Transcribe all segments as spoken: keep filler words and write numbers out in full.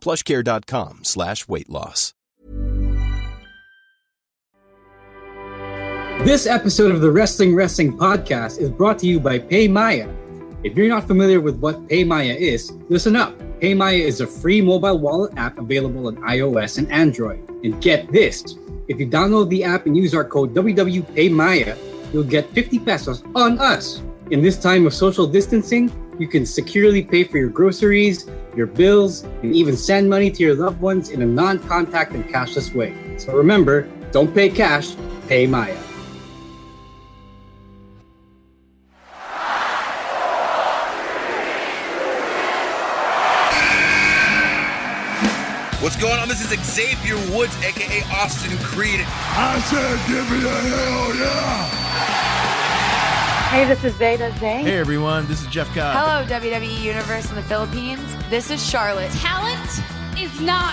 PlushCare.com slash weight loss. This episode of the Wrestling Wrestling Podcast is brought to you by PayMaya. If you're not familiar with what PayMaya is, listen up. PayMaya is a free mobile wallet app available on iOS and Android. And get this, if you download the app and use our code W W Paymaya, you'll get fifty pesos on us. In this time of social distancing, you can securely pay for your groceries, your bills, and even send money to your loved ones in a non-contact and cashless way. So remember, don't pay cash, pay Maya. What's going on? This is Xavier Woods, aka Austin Creed. I said, give me a hell yeah! Hey, this is Zeta Zane. Hey, everyone. This is Jeff Cobb. Hello, W W E Universe in the Philippines. This is Charlotte. Talent is not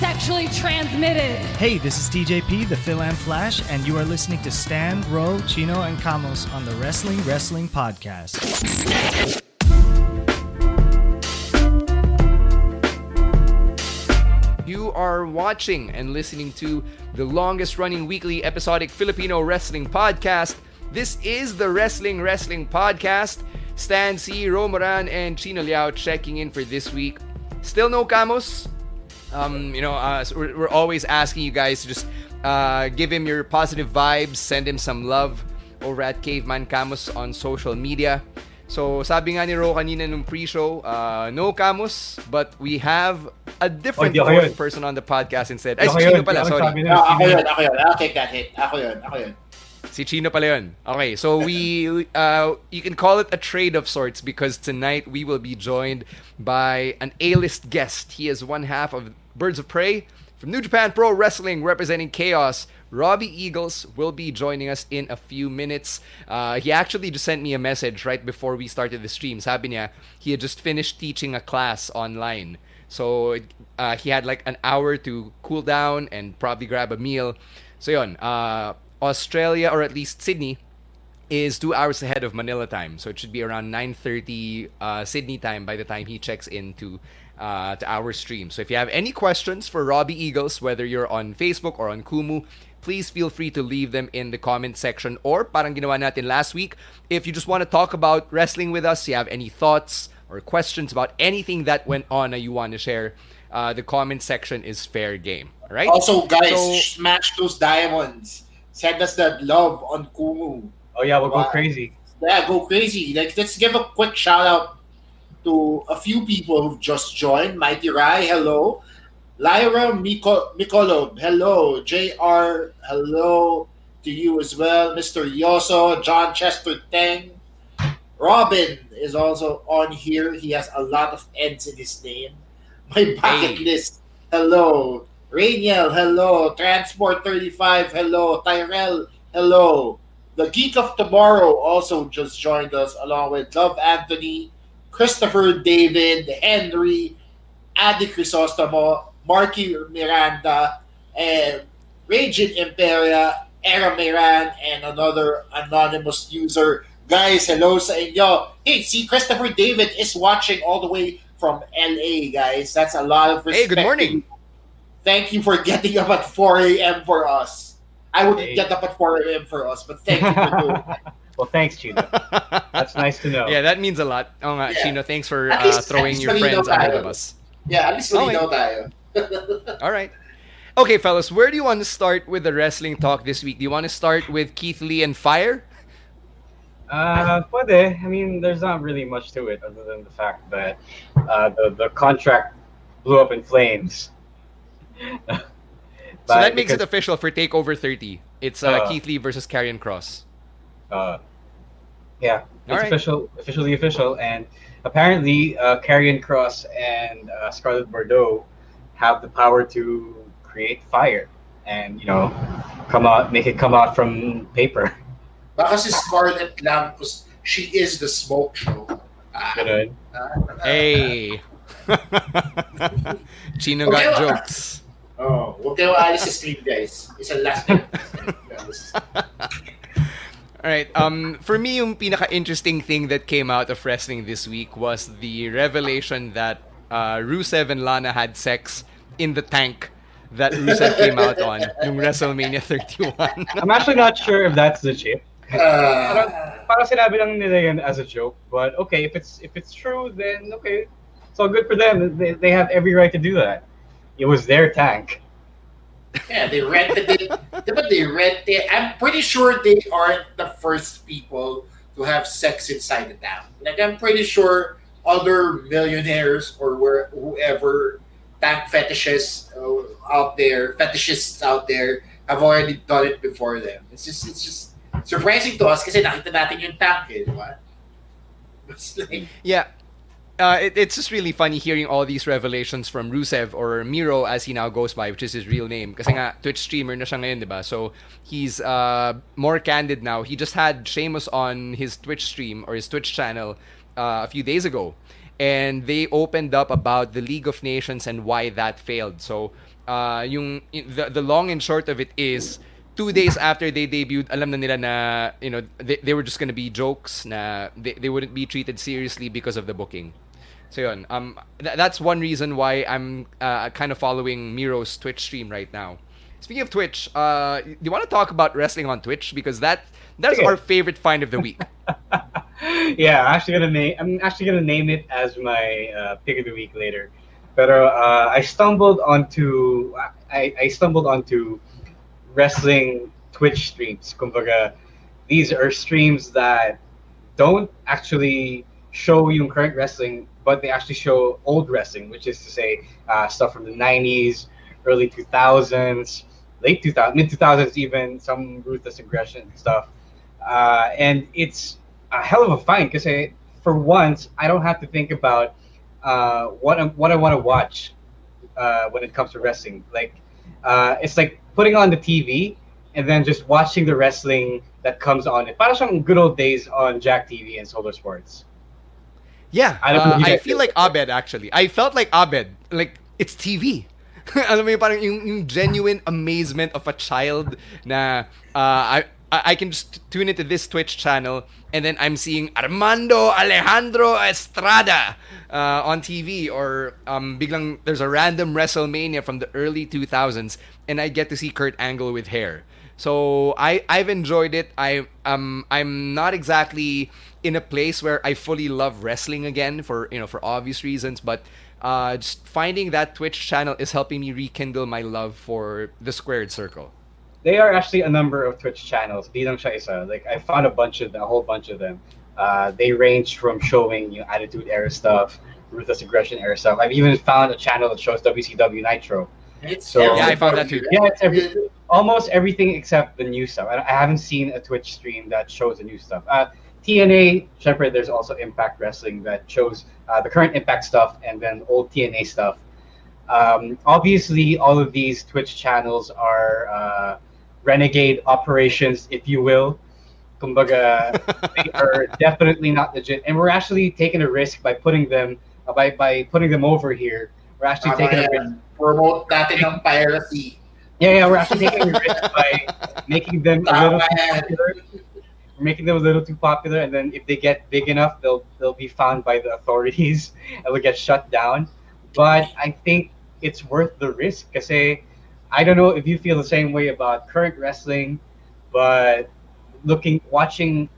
sexually transmitted. Hey, this is T J P, the Phil and Flash, and you are listening to Stan, Ro, Chino, and Camos on the Wrestling Wrestling Podcast. You are watching and listening to the longest-running weekly episodic Filipino wrestling podcast. This is the Wrestling Wrestling Podcast. Stan C, Ro Moran, and Chino Liao checking in for this week. Still no Camos. Um, you know, uh, so we're, we're always asking you guys to just uh, give him your positive vibes, send him some love over at Caveman Camos on social media. So, sabi nga ni Ro kanina nung pre-show, uh, no Camos, but we have a different oh, fourth person on the podcast instead. Ay, si Chino pala, sorry. Ako yun, ako yun. I'll take that hit. Ako yun, ako yun. Si Chino pala yun. Okay, so we, uh, you can call it a trade of sorts because tonight we will be joined by an A-list guest. He is one half of Birds of Prey from New Japan Pro Wrestling, representing Chaos. Robbie Eagles will be joining us in a few minutes. Uh, he actually just sent me a message right before we started the stream. Sabi niya, he had just finished teaching a class online. So uh, he had like an hour to cool down and probably grab a meal. So yun, uh... Australia, or at least Sydney, is two hours ahead of Manila time. So it should be around nine thirty uh, Sydney time by the time he checks into uh, to our stream. So if you have any questions for Robbie Eagles, whether you're on Facebook or on Kumu, please feel free to leave them in the comment section. Or, parang ginawa natin last week, if you just want to talk about wrestling with us, you have any thoughts or questions about anything that went on that you want to share, uh, the comment section is fair game. All right? Also, guys, so, smash those diamonds. Send us that love on Kumu. Oh, yeah, we'll wow. go crazy. Yeah, go crazy. Like, let's give a quick shout-out to a few people who've just joined. Mighty Rai, hello. Lyra Miko- Mikolob, hello. J R, hello to you as well. Mister Yoso, John Chester Teng. Robin is also on here. He has a lot of N's in his name. My bucket hey. list, hello. Rainiel, hello. Transport thirty-five, hello. Tyrell, hello. The Geek of Tomorrow also just joined us, along with Love Anthony, Christopher David, Henry, Adi Crisostomo, Marky Miranda, and Raging Imperia, Era Miran, and another anonymous user. Guys, hello sa inyo. Hey, see, Christopher David is watching all the way from L A, guys. That's a lot of respect. Hey, good morning. Thank you for getting up at four a.m. for us. I wouldn't hey. get up at four a.m. for us, but thank you for doing that. Well, thanks, Chino. That's nice to know. Yeah, that means a lot. Oh, yeah. Chino, thanks for uh, least, throwing your friends ahead of us. Yeah, at least we okay. know tayo. All right. Okay, fellas, where do you want to start with the wrestling talk this week? Do you want to start with Keith Lee and Fire? Uh, pwede. I mean, there's not really much to it other than the fact that uh, the, the contract blew up in flames. So that makes because, it official for Takeover thirty. It's uh, uh, Keith Lee versus Karrion Kross. Uh, yeah, it's right. official, officially official, and apparently uh, Karrion Kross and uh, Scarlett Bordeaux have the power to create fire and, you know, come out, make it come out from paper. Because Scarlet Lamb, she is the smoke show. Uh, hey. Chino okay, got jokes. Oh, okay, well, I'll just sleep, guys. It's a last minute. Alright, um, for me, yung pinaka-interesting thing that came out of wrestling this week was the revelation that uh, Rusev and Lana had sex in the tank that Rusev came out on, yung WrestleMania thirty-one. I'm actually not sure if that's legit. Uh, parang sinabi lang nila yan as a joke, but okay, if it's if it's true, then okay, it's all good for them. They, they have every right to do that. It was their tank. Yeah, they rented it. But they rented. I'm pretty sure they aren't the first people to have sex inside the town. Like I'm pretty sure other millionaires or where, whoever tank fetishes out there, fetishists out there, have already done it before them. It's just, it's just. Surprising to us kasi nakita natin yung tank eh, diba? Like... Yeah. Uh, it, it's just really funny hearing all these revelations from Rusev or Miro as he now goes by, which is his real name. Kasi nga, Twitch streamer na siya ngayon, diba? So, he's uh, more candid now. He just had Sheamus on his Twitch stream or his Twitch channel uh, a few days ago. And they opened up about the League of Nations and why that failed. So, uh, yung, the, the long and short of it is... Two days after they debuted, alam na nila na, you know, they, they were just gonna be jokes na they, they wouldn't be treated seriously because of the booking. So yun, um, th- that's one reason why I'm uh, kind of following Miro's Twitch stream right now. Speaking of Twitch, uh, do you want to talk about wrestling on Twitch? Because that that's okay. Our favorite find of the week. Yeah, I'm actually gonna name I'm actually gonna name it as my uh, pick of the week later. But uh, I stumbled onto I, I stumbled onto. wrestling Twitch streams. Kumbaga, these are streams that don't actually show yung current wrestling, but they actually show old wrestling, which is to say uh, stuff from the nineties, early two thousands, late two thousands, mid two thousands even, some ruthless aggression stuff. Uh, and it's a hell of a find because for once, I don't have to think about uh, what, I'm, what I want to watch uh, when it comes to wrestling. Like, uh, it's like putting on the T V and then just watching the wrestling that comes on it. Parang siyang good old days on Jack T V and Solar Sports. Yeah, I, don't uh, I feel like Abed actually. I felt like Abed. Like it's T V. Alam mo yung parang yung, yung genuine amazement of a child. Na uh, I I can just tune into this Twitch channel and then I'm seeing Armando Alejandro Estrada uh, on T V or um, biglang there's a random WrestleMania from the early two thousands. And I get to see Kurt Angle with hair. So I, I've enjoyed it. I, um, I'm not exactly in a place where I fully love wrestling again for, you know, for obvious reasons. But uh, just finding that Twitch channel is helping me rekindle my love for the Squared Circle. They are actually a number of Twitch channels. Di lang siya isa. Like, I found a bunch of them, a whole bunch of them. Uh, they range from showing, you know, Attitude Era stuff, Ruthless Aggression Era stuff. I've even found a channel that shows W C W Nitro. It's so, yeah, I found that too. Yeah, it's every, almost everything except the new stuff. I, I haven't seen a Twitch stream that shows the new stuff. Uh, T N A, Shepherd, there's also Impact Wrestling that shows uh, the current Impact stuff and then old T N A stuff. Um, obviously, all of these Twitch channels are uh, renegade operations, if you will. Kumbaga, they are definitely not legit. And we're actually taking a risk by putting them, uh, by, by putting them over here. We're actually Tama taking a risk. Promote natin ng piracy. Yeah, yeah, we're actually taking a risk by making them a little too popular. We're making them a little too popular, and then if they get big enough, they'll they'll be found by the authorities and will get shut down. But I think it's worth the risk. Kasi I don't know if you feel the same way about current wrestling, but looking, watching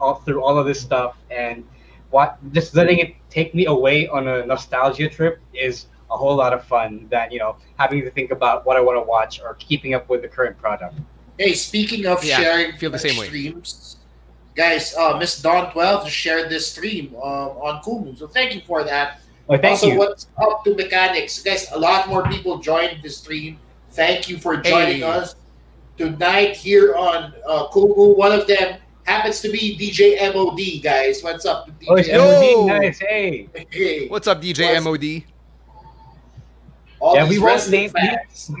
all through all of this stuff and what just letting it take me away on a nostalgia trip is a whole lot of fun than, you know, having to think about what I want to watch or keeping up with the current product. Hey, speaking of yeah, sharing feel the same streams, way. guys, uh, Miss Dawn twelve shared this stream uh, on Kumu, so thank you for that. Oh, thank also, you. What's up to mechanics, guys? A lot more people joined the stream. Thank you for joining hey. us tonight here on uh, Kumu. One of them happens to be D J M O D, guys. What's up, D J oh, M O D? Nice, hey. hey, what's up, D J what's- M O D? All yeah, we won't name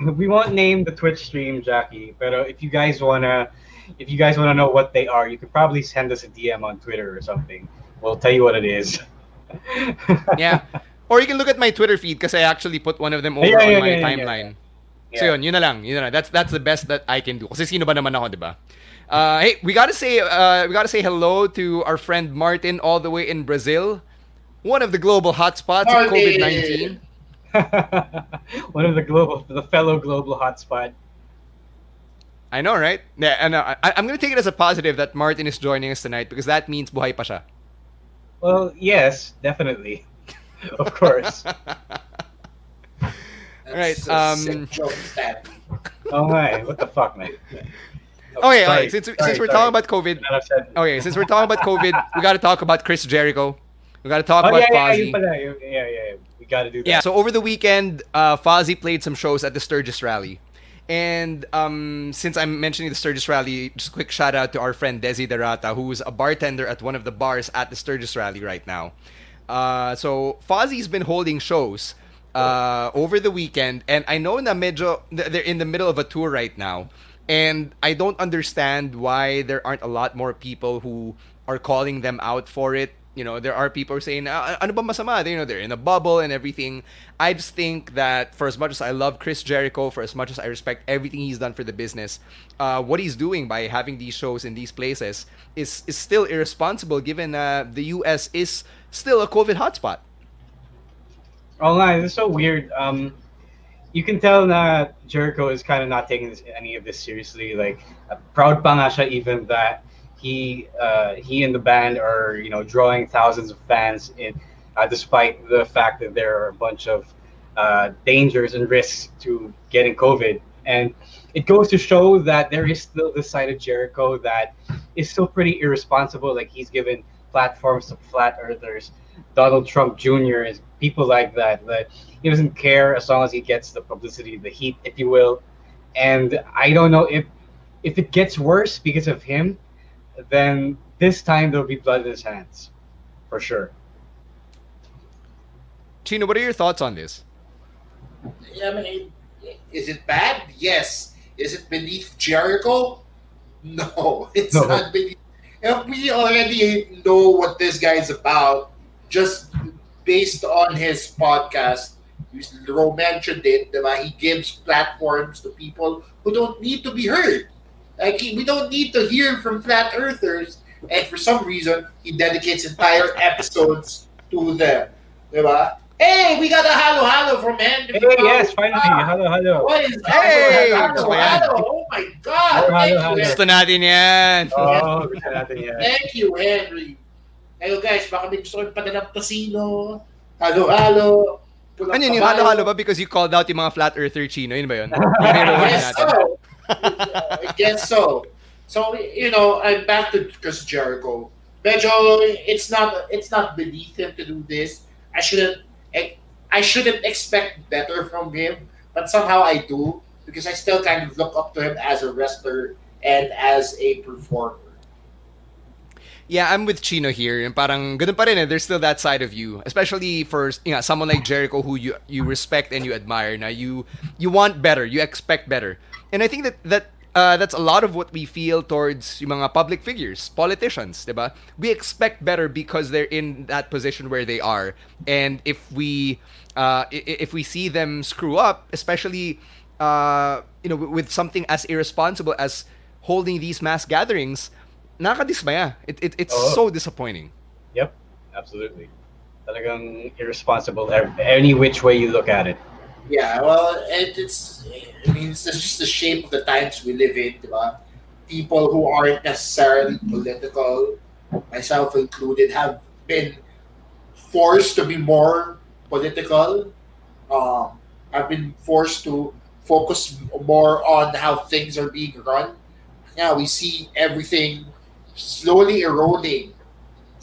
we, we won't name the Twitch stream, Jackie. But if you guys wanna, if you guys wanna know what they are, you could probably send us a D M on Twitter or something. We'll tell you what it is. Yeah, or you can look at my Twitter feed because I actually put one of them over yeah, yeah, on my yeah, yeah, timeline. Yeah. So yun, yun na lang, yun na lang. That's that's the best that I can do. Kasi sino ba naman ako, diba? Uh, hey, we gotta say uh, we gotta say hello to our friend Martin all the way in Brazil, one of the global hotspots of COVID nineteen. One of the global, the fellow global hotspot. I know, right? Yeah, and I, I'm gonna take it as a positive that Martin is joining us tonight because that means buhay pa siya. Well, yes, definitely, of course. All right. Um. Oh my! What the fuck, man? Oh, okay, sorry, okay. Since sorry, since we're sorry. talking about COVID, okay, since we're talking about COVID, we gotta talk about Chris Jericho. We gotta talk oh, about yeah, Fozzy. Yeah yeah, yeah, yeah, yeah, we gotta do that. Yeah. So over the weekend, uh, Fozzy played some shows at the Sturgis Rally, and um, since I'm mentioning the Sturgis Rally, just a quick shout out to our friend Desi Derata, who's a bartender at one of the bars at the Sturgis Rally right now. Uh, so Fozzy's been holding shows uh, over the weekend, and I know na medyo they're in the middle of a tour right now. And I don't understand why there aren't a lot more people who are calling them out for it. You know, there are people saying, ano ba masama? You know, they're in a bubble and everything. I just think that for as much as I love Chris Jericho, for as much as I respect everything he's done for the business, uh, what he's doing by having these shows in these places is, is still irresponsible given uh, the U S is still a COVID hotspot. Oh, man, it's so weird. Um... You can tell that Jericho is kind of not taking this, any of this seriously. Like, uh, proud pa nga siya even that he uh, he and the band are, you know, drawing thousands of fans in, uh, despite the fact that there are a bunch of uh, dangers and risks to getting COVID. And it goes to show that there is still this side of Jericho that is still pretty irresponsible. Like, he's given platforms to flat earthers. Donald Trump Junior is people like that, that he doesn't care as long as he gets the publicity, the heat, if you will. And I don't know if if it gets worse because of him, then this time there'll be blood in his hands, for sure. Chino, what are your thoughts on this? Yeah, I mean, is it bad? Yes. Is it beneath Jericho? No, it's no. not beneath. If we already know what this guy's about, just based on his podcast, Ro mentioned it, right? He gives platforms to people who don't need to be heard. Like, he, we don't need to hear from flat earthers, and for some reason, he dedicates entire episodes to them. Right? Hey, we got a halo halo from him. Hey, yes, finally, halo halo. What is that? Hey, halo halo. Oh my God. Halo, thank, halo, you, halo. Henry. Oh, thank you, Henry. Hello guys, baka may gusto kong padala ng tasino. Halo halo. Ano yun, yung halo halo ba because you called out yung mga flat earther, Chino? Yun ba yun? I guess so. I guess so. So, you know, I'm back to Chris Jericho. Medyo, it's not it's not beneath him to do this. I shouldn't I, I shouldn't expect better from him, but somehow I do because I still kind of look up to him as a wrestler and as a performer. Yeah, I'm with Chino here, and parang ganun pa rin, eh. There's still that side of you, especially for you know, someone like Jericho who you you respect and you admire. Now you you want better, you expect better, and I think that that uh, that's a lot of what we feel towards yung mga public figures, politicians, diba? We expect better because they're in that position where they are, and if we uh, if we see them screw up, especially uh, you know with something as irresponsible as holding these mass gatherings. Nakadismaya. It it it's oh. so disappointing. Yep, absolutely. Talagang irresponsible any which way you look at it. Yeah, well, it, it's I mean it's just the shape of the times we live in, right? People who aren't necessarily political, myself included, have been forced to be more political. Um, I've been forced to focus more on how things are being run. Now we see everything slowly eroding,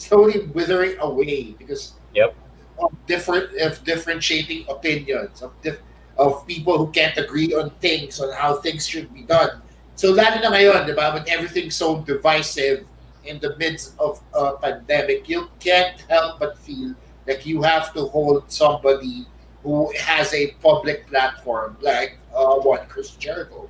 slowly withering away because yep. of different, of differentiating opinions of dif- of people who can't agree on things, on how things should be done. So lalo na ngayon, diba? When everything's so divisive in the midst of a pandemic, you can't help but feel like you have to hold somebody who has a public platform like uh, what Chris Jericho.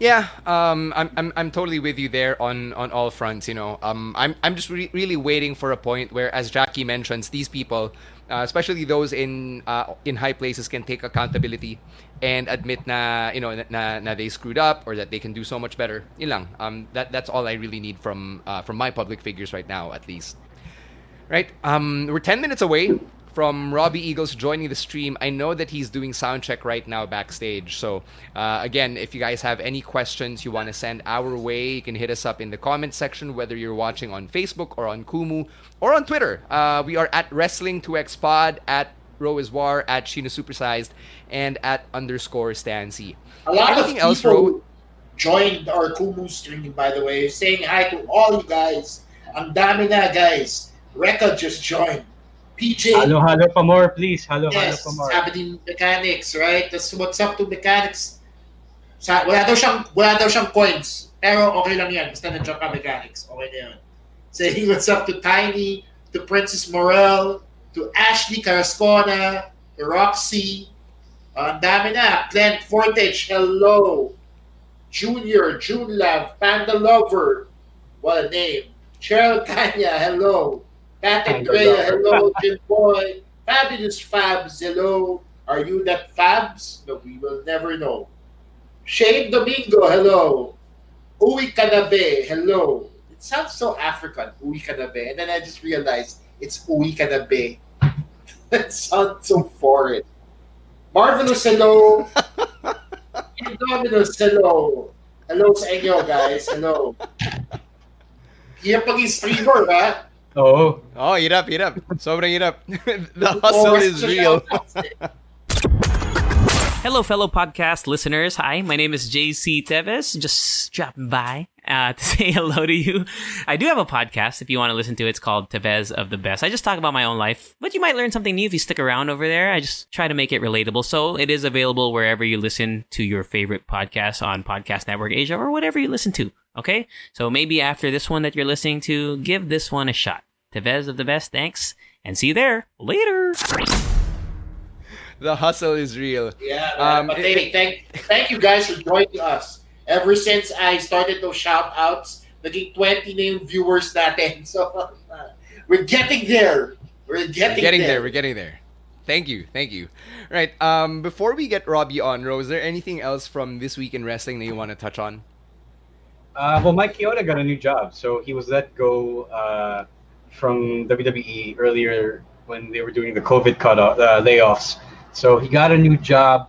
Yeah, um, I'm I'm I'm totally with you there on, on all fronts. You know, um, I'm I'm just re- really waiting for a point where, as Jackie mentions, these people, uh, especially those in uh, in high places, can take accountability and admit na you know na, na they screwed up or that they can do so much better. Yun lang. Um, that that's all I really need from uh, from my public figures right now, at least. Right. Um, we're ten minutes away from Robbie Eagles joining the stream. I know that he's doing sound check right now backstage. So, uh, again, if you guys have any questions you want to send our way, you can hit us up in the comment section, whether you're watching on Facebook or on Kumu or on Twitter. Uh, we are at Wrestling two X Pod, at Roiswar, at Sheena Supersized, and at underscore Stancy. A lot Anything of people else, Ro- joined our Kumu stream, by the way, saying hi to all you guys. Ang dami na, guys. Rekha just joined. P J. Halo, halo pa more, please. Halo, yes, halo pa more. Sabi din mechanics, right? That's what's up to mechanics. Sa, wala, daw siyang, wala daw siyang coins. Pero okay lang yan. Basta na-jump ka mechanics. Okay na yun. Saying what's up to Tiny, to Princess Morel, to Ashley Carascona, to Roxy. Uh, ang dami na. Clint Fortage, hello. Junior, June Love, Panda Lover. What a name. Cheryl Tanya, hello. Patrick Gray, hello. Jim Boy, Fabulous Fabs, hello. Are you that Fabs? No, we will never know. Shane Domingo, hello. Uwi Kanabe, hello. It sounds so African, Uwi Kanabe. And then I just realized it's Uwi Kanabe. That sounds so foreign. Marvelous, hello. Indominus, hello. Hello sa inyo, guys. Hello. Yan pag streamer, ha? Oh, oh, eat up, eat up. Sobrang eat up. The hustle is real. Hello, fellow podcast listeners. Hi, my name is J C Teves. Just dropping by uh, to say hello to you. I do have a podcast if you want to listen to it. It's called Teves of the Best. I just talk about my own life, but you might learn something new if you stick around over there. I just try to make it relatable. So it is available wherever you listen to your favorite podcast on Podcast Network Asia or whatever you listen to. Okay? So maybe after this one that you're listening to, give this one a shot. Teves of the Best, thanks, and see you there later. The hustle is real. Yeah, man, um, but it, hey, thank, thank you guys for joining us. Ever since I started those shout-outs, naging twenty new viewers natin. So uh, we're getting there. We're getting, getting there. there. We're getting there. Thank you. Thank you. All right, um, before we get Robbie on, Ro, is there anything else from This Week in Wrestling that you want to touch on? Uh, well, Mike Chioda got a new job, so he was let go... Uh, from W W E earlier when they were doing the COVID cut off, uh, layoffs. So he got a new job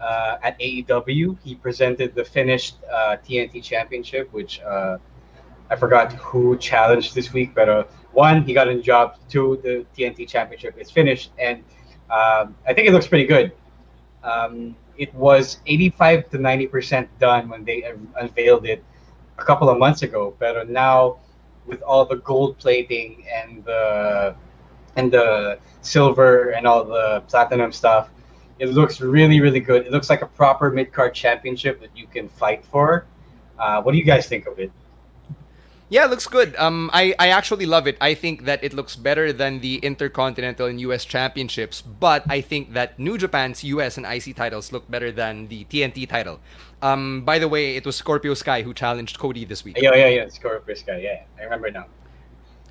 uh, at A E W. He presented the finished uh, T N T championship, which uh, I forgot who challenged this week. But uh, one, he got a new job. Two, the T N T championship is finished. And um, I think it looks pretty good. Um, it was eighty-five to ninety percent done when they unveiled it a couple of months ago. But now... with all the gold plating and the and the silver and all the platinum stuff, it looks really, really good. It looks like a proper mid-card championship that you can fight for. Uh, what do you guys think of it? Yeah, it looks good. Um, I, I actually love it. I think that it looks better than the Intercontinental and U S Championships, but I think that New Japan's U S and I C titles look better than the T N T title. Um, by the way, it was Scorpio Sky who challenged Cody this week. Yeah, yeah, yeah, Scorpio Sky, yeah. I remember now.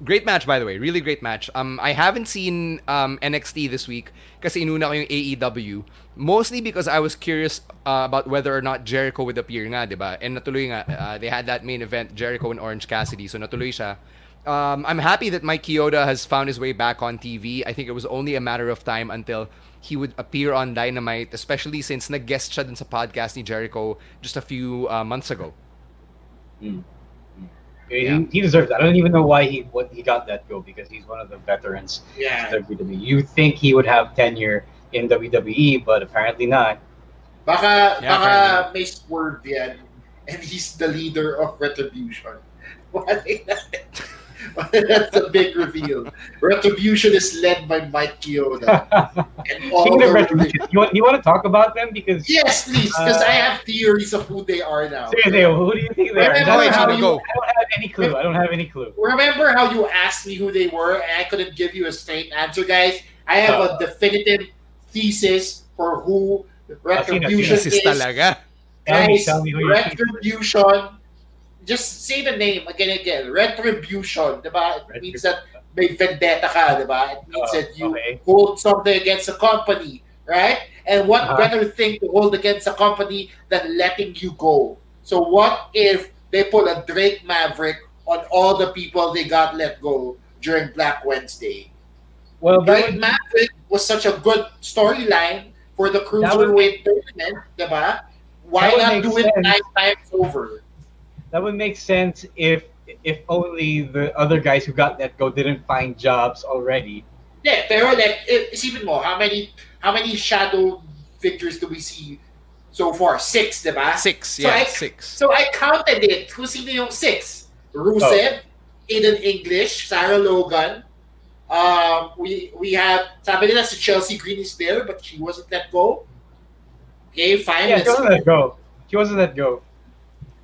Great match, by the way. Really great match. Um, I haven't seen um, N X T this week kasi inuna ko yung A E W. Mostly because I was curious uh, about whether or not Jericho would appear nga, diba? And natuloy nga, uh, they had that main event, Jericho and Orange Cassidy. So natuloy siya. Um, I'm happy that Mike Chioda has found his way back on T V. I think it was only a matter of time until he would appear on Dynamite, especially since nag-guest siya dun sa podcast ni Jericho just a few uh, months ago. Mm. Yeah. He deserves that. I don't even know why he what he got that go because he's one of the veterans. Yeah. Of W W E. You think he would have tenure in W W E, but apparently not. Baka, yeah, baka apparently. May swerve yan, and he's the leader of Retribution. What? That's a big reveal. Retribution is led by Mike Chioda. And all the Retribution. You want, you want to talk about them? Because yes, please, because uh, I have theories of who they are now. Seriously, who do you think they remember are? How you, go. I don't have any clue. I don't have any clue. Remember how you asked me who they were and I couldn't give you a straight answer, guys? I have uh, a definitive thesis for who Retribution is. Guys, Retribution, just say the name again and again. Retribution, diba? It means that may vendetta ka, diba? It means that you okay. hold something against a company, right? And what uh-huh. better thing to hold against a company than letting you go? So what if they pull a Drake Maverick on all the people they got let go during Black Wednesday? Well, Drake would... Maverick was such a good storyline for the Cruiserweight would... tournament, diba? Why not do sense. it nine times over? That would make sense if if only the other guys who got let go didn't find jobs already. Yeah, pero like, it's even more. How many how many shadow victors do we see so far? Six, diba? Six, yeah, so I, six. So I counted it. Who's sino yung six? Rusev, oh. Aiden English, Sarah Logan. Um, we we have, sabi nila si Chelsea Green is there, but she wasn't let go. Okay, fine. Yeah, she wasn't let go. She wasn't let go.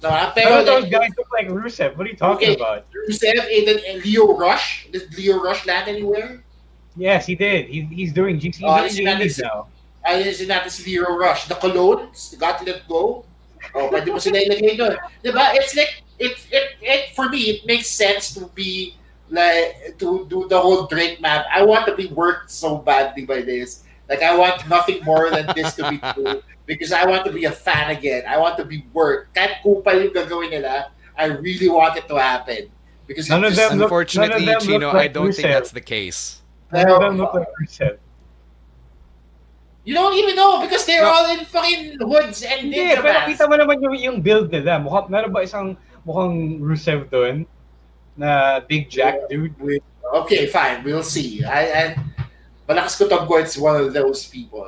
No, pero those guys look like Rusev. What are you talking okay. about? Rusev, Aiden, and Lio Rush. Did Lio Rush land anywhere? Yes, he did. He, he's doing G C uh, now. I didn't know this Lio Rush. The Cologne got let go. Oh, pwede mo sila ilagay doon. Diba? It's like, it, it, it, for me, it makes sense to be like, to do the whole Drake map. I want to be worked so badly by this. Like, I want nothing more than this to be true because I want to be a fan again. I want to be worked. Kahit kupal yung gagawin nila, I really want it to happen. Because none of just, them unfortunately, look, of them Chino, like I don't Rusev. think that's the case. None of them look like Rusev. You don't even know because they're no. all in fucking hoods and yeah, ninja masks. Pero kita mo naman yung, yung build nila. Mukha, meron ba isang mukhang Rusev doon? Na big jack yeah. dude? With... Okay, fine. We'll see. I, I Malakas ko Tom Goetz one of those people.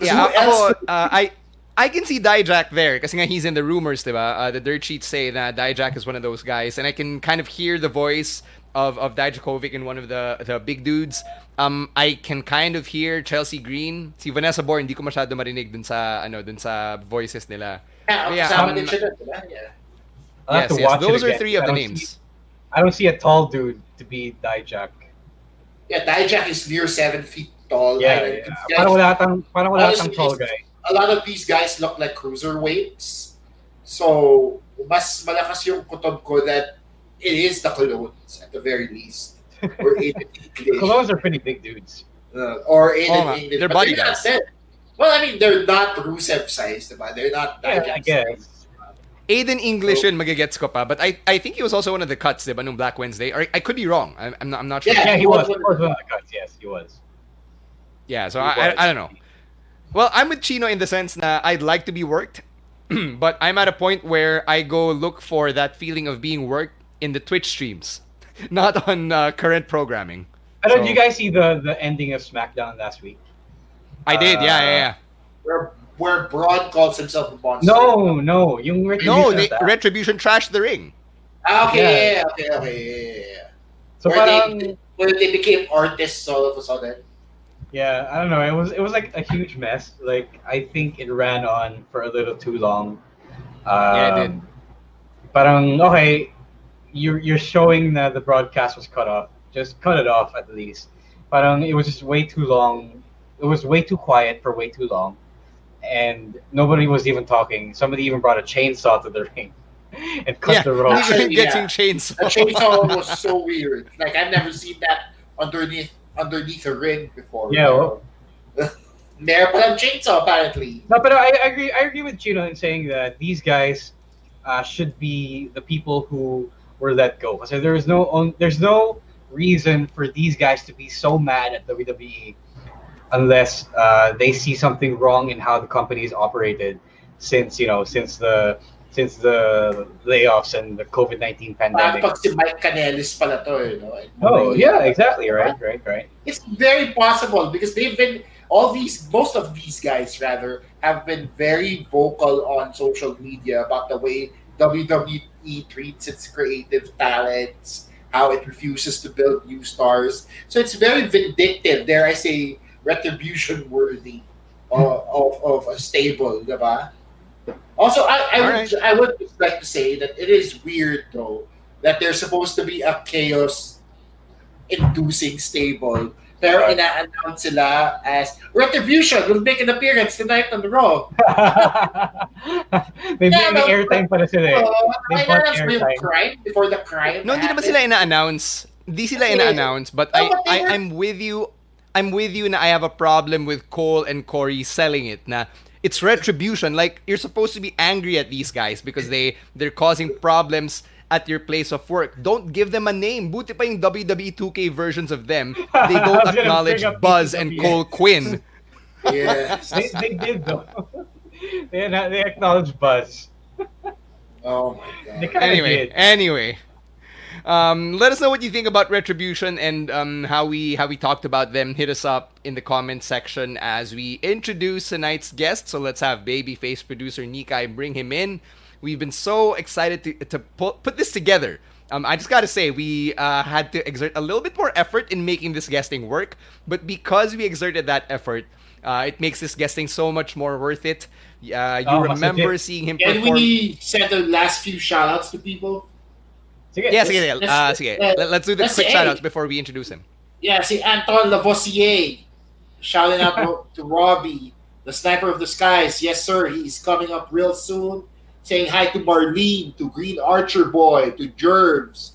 Yeah, ako, uh, I I can see Dijak there kasi nga he's in the rumors, diba? Uh, the dirt sheets say that Dijak is one of those guys and I can kind of hear the voice of, of Dijakovic in one of the, the big dudes. Um, I can kind of hear Chelsea Green. Si Vanessa Bourne, hindi ko masyado marinig dun sa, ano, dun sa voices nila. Yeah, yeah um, din siya dun, diba? Yeah. Yes, yes. Those are three of the names. See, I don't see a tall dude to be Dijak. Yeah, Dijak is near seven feet tall. Yeah, right? yeah. yeah. Parang wala tang, parang wala tang tall guy. A lot of these guys look like cruiserweights. So, mas malakas yung kutob ko that it is the Colognes at the very least. Or Aiden English. The Colognes are pretty big dudes. Uh, or Aiden oh, English. They're body they're guys. Not, well, I mean, they're not Rusev size, diba? They're not Dijak yeah, I guess. Size. Aiden English so, yun, magagets ko pa. But I, I think he was also one of the cuts, diba, nung Black Wednesday. Or I could be wrong. I'm, I'm, not, I'm not sure. Yeah, yeah he, he was. was one of the cuts, yes, he was. Yeah, so I, I I don't know. Well, I'm with Chino in the sense that I'd like to be worked. But I'm at a point where I go look for that feeling of being worked in the Twitch streams. Not on uh, current programming. I don't, so, did you guys see the, the ending of SmackDown last week? I did, uh, yeah, yeah, yeah. We're Where Braun calls himself a monster. No, no. Yung retribution no, they, Retribution trashed the ring. Ah, okay, yeah. okay, okay, yeah, yeah. So where, parang, they, where they became artists all of a sudden. Yeah, I don't know. It was it was like a huge mess. Like, I think it ran on for a little too long. Um, yeah, it did. Parang, okay, you're, you're showing that the broadcast was cut off. Just cut it off at least. Parang, it was just way too long. It was way too quiet for way too long. And nobody was even talking. Somebody even brought a chainsaw to the ring and cut yeah, the rope. Actually, yeah, getting chainsaw. The chainsaw was so weird. Like, I've never seen that underneath underneath a ring before. Yeah, well, there but a chainsaw apparently. No, but I, I agree. I agree with Chino in saying that these guys uh, should be the people who were let go. So there is no there's no reason for these guys to be so mad at W W E. Unless uh, they see something wrong in how the company is operated, since you know, since the since the layoffs and the COVID nineteen pandemic. Pag si Mike Canelis pala to, you know. Oh yeah, exactly right, right, right. It's very possible because they've been all these, most of these guys rather, have been very vocal on social media about the way W W E treats its creative talents, how it refuses to build new stars. So it's very vindictive. Dare I say? Retribution worthy of, of, of a stable, diba? Also, I, I would right. I would like to say that it is weird though that there's supposed to be a chaos inducing stable, Pero right. ina-announce sila as Retribution will make an appearance tonight on the Raw. Maybe yeah, may no, airtime pala sila eh. Uh, may announce mo yung crime before the crime. No, hindi naman sila ina-announce. Hindi sila okay. ina-announce. But no, I, but I, were... I'm with you. I'm with you na I have a problem with Cole and Corey selling it na it's Retribution. Like, you're supposed to be angry at these guys because they, they're causing problems at your place of work. Don't give them a name. Buti pa yung W W E two K versions of them. They don't acknowledge Buzz and Cole Quinn. Yes. they, they did though. They, they acknowledge Buzz. Oh my god. Anyway, did. anyway. Um, let us know what you think about Retribution and um, how we how we talked about them. Hit us up in the comment section as we introduce tonight's guest. So let's have Babyface producer Nikai bring him in. We've been so excited to to put this together. Um, I just gotta say, we uh, had to exert a little bit more effort in making this guesting work. But because we exerted that effort, uh, it makes this guesting so much more worth it. Uh, you oh, remember seeing him yeah, perform. Can we send the last few shoutouts to people? Sige, yeah, sige, let's, uh, sige. Let's, let's do the quick shoutouts before we introduce him. Yeah, si Anton Lavoisier, shouting out to Robbie, the Sniper of the Skies. Yes, sir, he's coming up real soon. Saying hi to Marlene, to Green Archer Boy, to Jervs,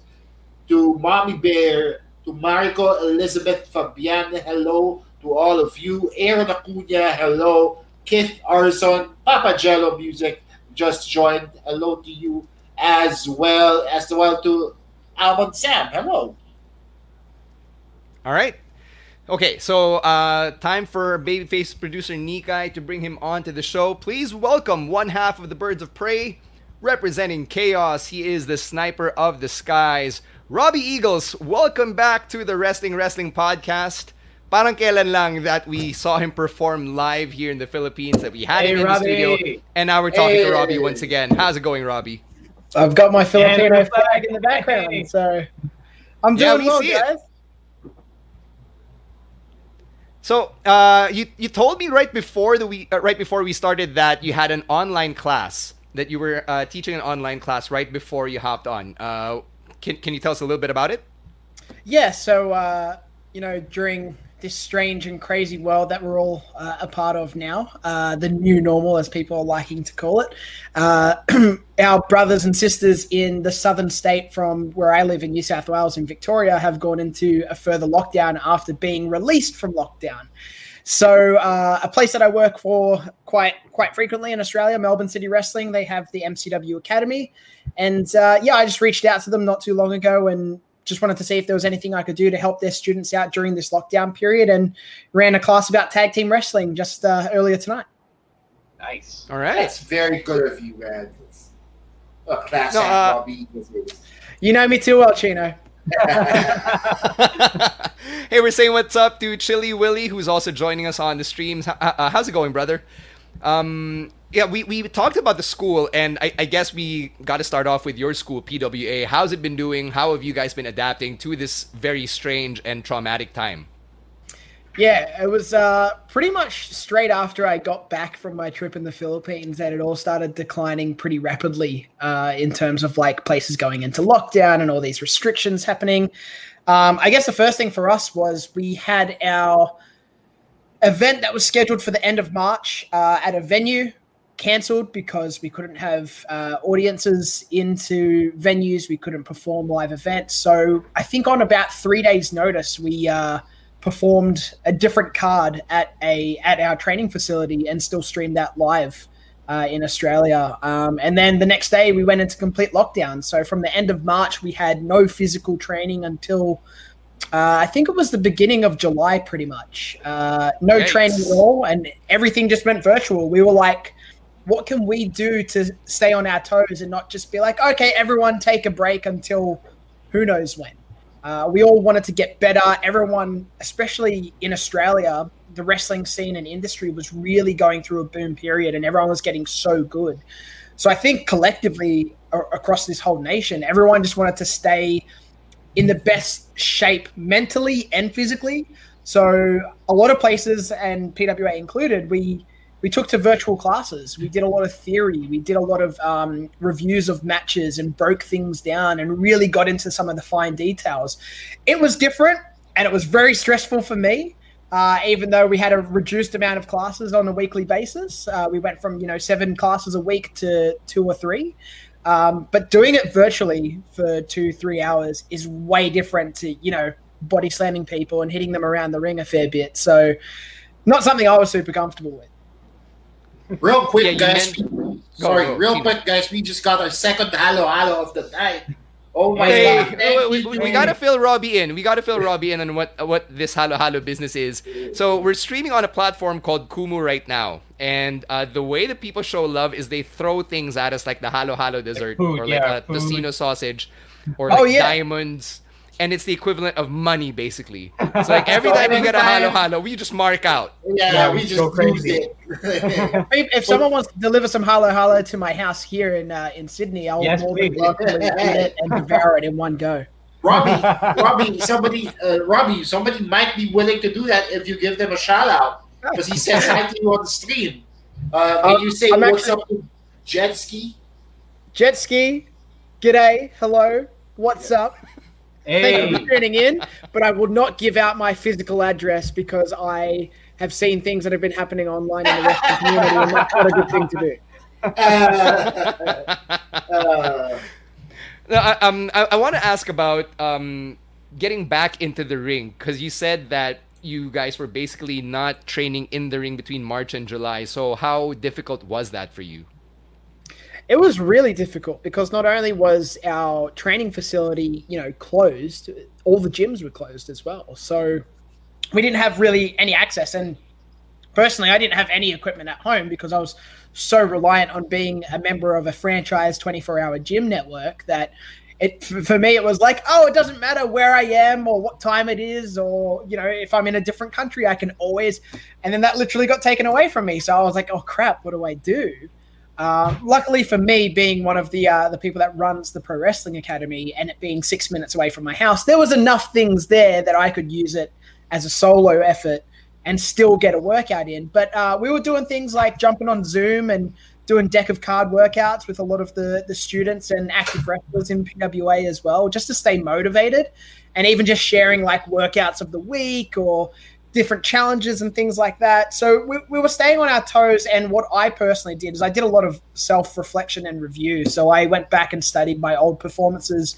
to Mommy Bear, to Marco Elizabeth Fabian, hello to all of you. Aaron Acuna, hello. Keith Arson, Papa Jello Music just joined, hello to you as well. As well to Almond Sam, hello. All right. Okay, so uh, time for Babyface producer Nikai to bring him on to the show. Please welcome one half of the Birds of Prey, representing Chaos. He is the Sniper of the Skies. Robbie Eagles, welcome back to the Wrestling Wrestling Podcast. Parang kailan lang that we saw him perform live here in the Philippines, that we had hey, him in Robbie. the studio, and now we're talking hey. to Robbie once again. How's it going, Robbie? I've got my Filipino yeah, flag in the background, hey. so I'm doing yeah, well, guys. It. So uh, you you told me right before the we uh, right before we started that you had an online class, that you were uh, teaching an online class right before you hopped on. Uh, can can you tell us a little bit about it? Yeah. So uh, you know, during this strange and crazy world that we're all uh, a part of now, uh, the new normal, as people are liking to call it, uh, our brothers and sisters in the southern state from where I live in New South Wales in Victoria have gone into a further lockdown after being released from lockdown. So uh, a place that I work for quite quite frequently in Australia, Melbourne City Wrestling, they have the M C W Academy. And uh, yeah, I just reached out to them not too long ago and just wanted to see if there was anything I could do to help their students out during this lockdown period, and ran a class about tag team wrestling just uh, earlier tonight. Nice. All right. That's very good of you, man. A class no, uh, Robbie. You know me too well, Chino. Hey, we're saying what's up to Chili Willy, who's also joining us on the streams. Uh, how's it going, brother? Um, yeah, we, we talked about the school, and I, I guess we got to start off with your school, P W A. How's it been doing? How have you guys been adapting to this very strange and traumatic time? Yeah, it was uh, pretty much straight after I got back from my trip in the Philippines that it all started declining pretty rapidly uh, in terms of like places going into lockdown and all these restrictions happening. Um, I guess the first thing for us was we had our event that was scheduled for the end of March uh, at a venue cancelled because we couldn't have uh, audiences into venues. We couldn't perform live events. So I think on about three days' notice, we uh, performed a different card at a at our training facility and still streamed that live uh, in Australia. Um, and then the next day, we went into complete lockdown. So from the end of March, we had no physical training until Uh, I think it was the beginning of July, pretty much. Uh, no Yikes. training at all, and everything just went virtual. We were like, what can we do to stay on our toes and not just be like, okay, everyone take a break until who knows when. Uh, we all wanted to get better. Everyone, especially in Australia, the wrestling scene and industry was really going through a boom period, and everyone was getting so good. So I think collectively a- across this whole nation, everyone just wanted to stay in the best shape mentally and physically. So a lot of places, and P W A included, we we took to virtual classes. We did a lot of theory. We did a lot of um, reviews of matches and broke things down and really got into some of the fine details. It was different. and it was very stressful for me. Uh, even though we had a reduced amount of classes on a weekly basis, uh, we went from, you know, seven classes a week to two or three. Um, but doing it virtually for two, three hours is way different to, you know, body slamming people and hitting them around the ring a fair bit. So not something I was super comfortable with. Real quick, yeah, guys. Sorry, sorry, real quick, guys. We just got our second halo halo of the night. Oh my hey, God. Hey, we, we, we gotta fill Robbie in. We gotta fill Robbie in on what what this halo halo business is. So we're streaming on a platform called Kumu right now, and uh, the way that people show love is they throw things at us like the halo halo dessert, like food, or like yeah, a food. Tocino sausage, or like oh, yeah. diamonds, and it's the equivalent of money basically. It's so like every so time we get a halo halo, we just mark out. Yeah, yeah we, we just go crazy. If someone wants to deliver some halo halo to my house here in uh, in Sydney, I'll yes, more than gladly eat it and devour it in one go. Robbie, Robbie, somebody, uh, Robbie, somebody might be willing to do that if you give them a shout out, because he says hi to you on the stream. Uh, can um, you say I'm what's actually, up to Jet Ski? Jet Ski, g'day, hello, what's yeah. up? Hey. Thank you for tuning in, but I will not give out my physical address because I have seen things that have been happening online in the rest of the community, and that's not a good thing to do. Uh, uh. No, I, um, I, I want to ask about um, getting back into the ring, because you said that you guys were basically not training in the ring between March and July. So how difficult was that for you? It was really difficult because not only was our training facility, you know, closed, all the gyms were closed as well. So we didn't have really any access. And personally, I didn't have any equipment at home because I was so reliant on being a member of a franchise twenty-four hour gym network that it, for me, it was like, oh, it doesn't matter where I am or what time it is, or, you know, if I'm in a different country, I can always. And then that literally got taken away from me. So I was like, oh, crap, what do I do? Uh, luckily for me, being one of the uh, the people that runs the Pro Wrestling Academy and it being six minutes away from my house, there was enough things there that I could use it as a solo effort and still get a workout in. But uh, we were doing things like jumping on Zoom and doing deck of card workouts with a lot of the, the students and active wrestlers in P W A as well, just to stay motivated, and even just sharing like workouts of the week or different challenges and things like that. So we, we were staying on our toes. And what I personally did is I did a lot of self-reflection and review. So I went back and studied my old performances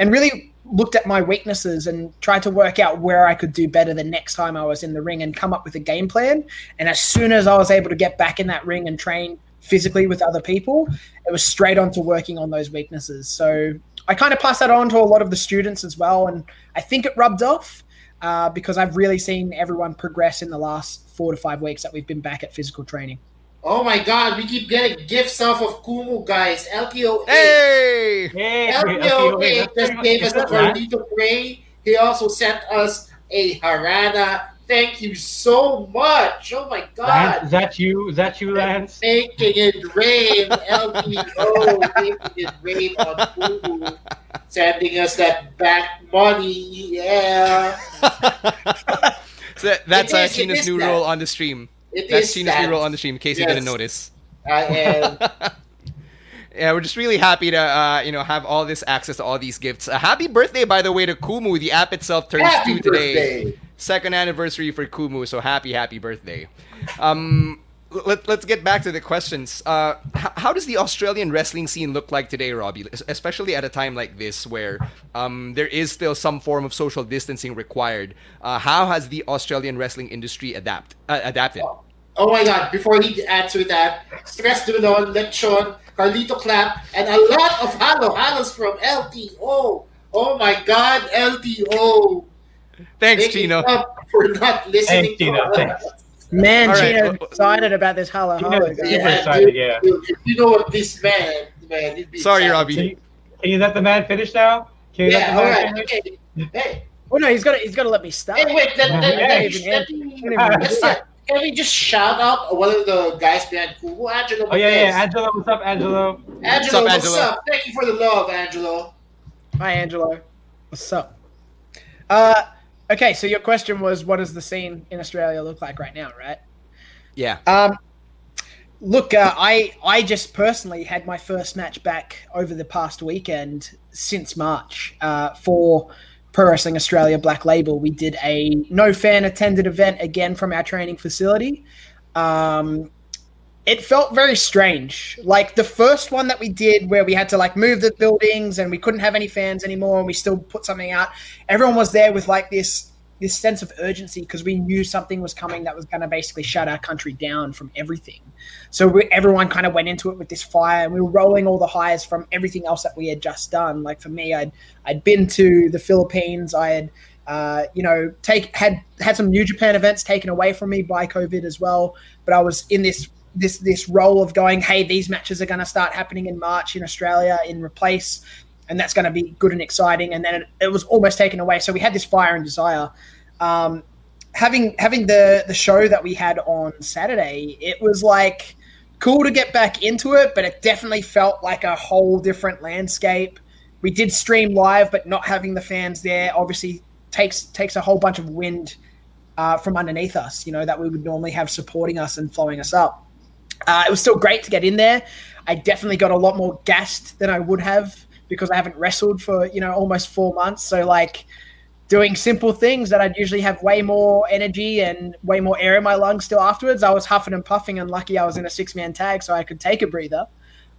and really looked at my weaknesses and tried to work out where I could do better the next time I was in the ring and come up with a game plan. And as soon as I was able to get back in that ring and train physically with other people, it was straight on to working on those weaknesses. So I kind of passed that on to a lot of the students as well. And I think it rubbed off. Uh, because I've really seen everyone progress in the last four to five weeks that we've been back at physical training. Oh my God, we keep getting gifts off of Kumu, guys. L T O A. Hey! hey L T O A just gave us a Carlito Gray. He also sent us a Harada. Thank you so much. Oh my God. Is that you? Is that you, Lance? Making it rain. L T O, making it rain on Kumu. Sending us that back money, yeah. So that's uh, is, Sheena's new that. role on the stream. It that's Sheena's that. new role on the stream, in case yes. you didn't notice. I am. Yeah, we're just really happy to uh, you know have all this access to all these gifts. Uh, happy birthday, by the way, to Kumu. The app itself turns happy two birthday. today. Second anniversary for Kumu, so happy, happy birthday. Um, Let, let's get back to the questions. Uh, how, how does the Australian wrestling scene look like today, Robbie? Especially at a time like this where um, there is still some form of social distancing required. Uh, how has the Australian wrestling industry adapt uh, adapted? Oh, oh my God, before he answers that, Stress Dulon, Lechon, Carlito Clap, and a lot of halo halos from L T O. Oh my God, L T O. Thanks, Making Chino. For not listening Thanks, to Chino. Thanks. Man, All Gino's right. excited about this halo halo. Yeah, excited, yeah. You, you, you know what, this man, man. It'd be Sorry, exciting. Robbie. Can you, can you let the man finish now? Can you yeah, let the all man right. Finish? Okay. Hey. Oh no, he's got to. He's got to let me start. Hey, wait. Let, let, yeah, let, let, let me, let, can we just shout out one of the guys behind Kumu, Angelo? Oh yeah, yeah. Angelo, what's up, Angelo? Angelo, what's up, what's Angelo? up? Thank you for the love, Angelo. Hi, Angelo. What's up? Uh. Okay, so your question was, what does the scene in Australia look like right now, right? Yeah. Um, look, uh, I I just personally had my first match back over the past weekend since March uh, for Pro Wrestling Australia Black Label, we did a no fan attended event again from our training facility. Um, it felt very strange. Like the first one that we did where we had to like move the buildings and we couldn't have any fans anymore and we still put something out. Everyone was there with like this, this sense of urgency because we knew something was coming that was going to basically shut our country down from everything. So we, everyone kind of went into it with this fire and we were rolling all the highs from everything else that we had just done. Like for me, I'd, I'd been to the Philippines. I had, uh, you know, take had, had some New Japan events taken away from me by COVID as well. But I was in this, this, this role of going, hey, these matches are going to start happening in March in Australia in Replace. And that's going to be good and exciting. And then it, it was almost taken away. So we had this fire and desire. Um, having having the, the show that we had on Saturday, it was like cool to get back into it, but it definitely felt like a whole different landscape. We did stream live, but not having the fans there obviously takes takes a whole bunch of wind uh, from underneath us, you know, that we would normally have supporting us and flowing us up. Uh, it was still great to get in there. I definitely got a lot more gassed than I would have because I haven't wrestled for, you know, almost four months. So like doing simple things that I'd usually have way more energy and way more air in my lungs still afterwards, I was huffing and puffing and lucky I was in a six man tag so I could take a breather.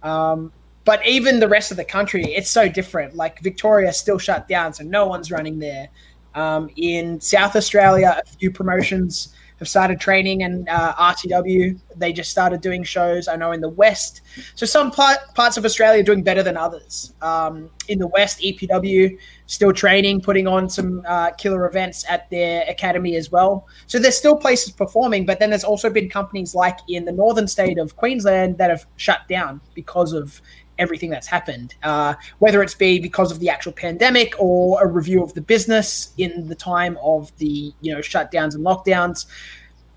Um, but even the rest of the country, it's so different. Like Victoria still shut down. So no one's running there. Um, in South Australia, a few promotions have started training and uh, R T W, they just started doing shows. I know in the West, so some part, parts of Australia are doing better than others. Um, in the West, E P W still training, putting on some uh, killer events at their academy as well. So there's still places performing, but then there's also been companies like in the northern state of Queensland that have shut down because of everything that's happened, uh, whether it's be because of the actual pandemic or a review of the business in the time of the, you know, shutdowns and lockdowns.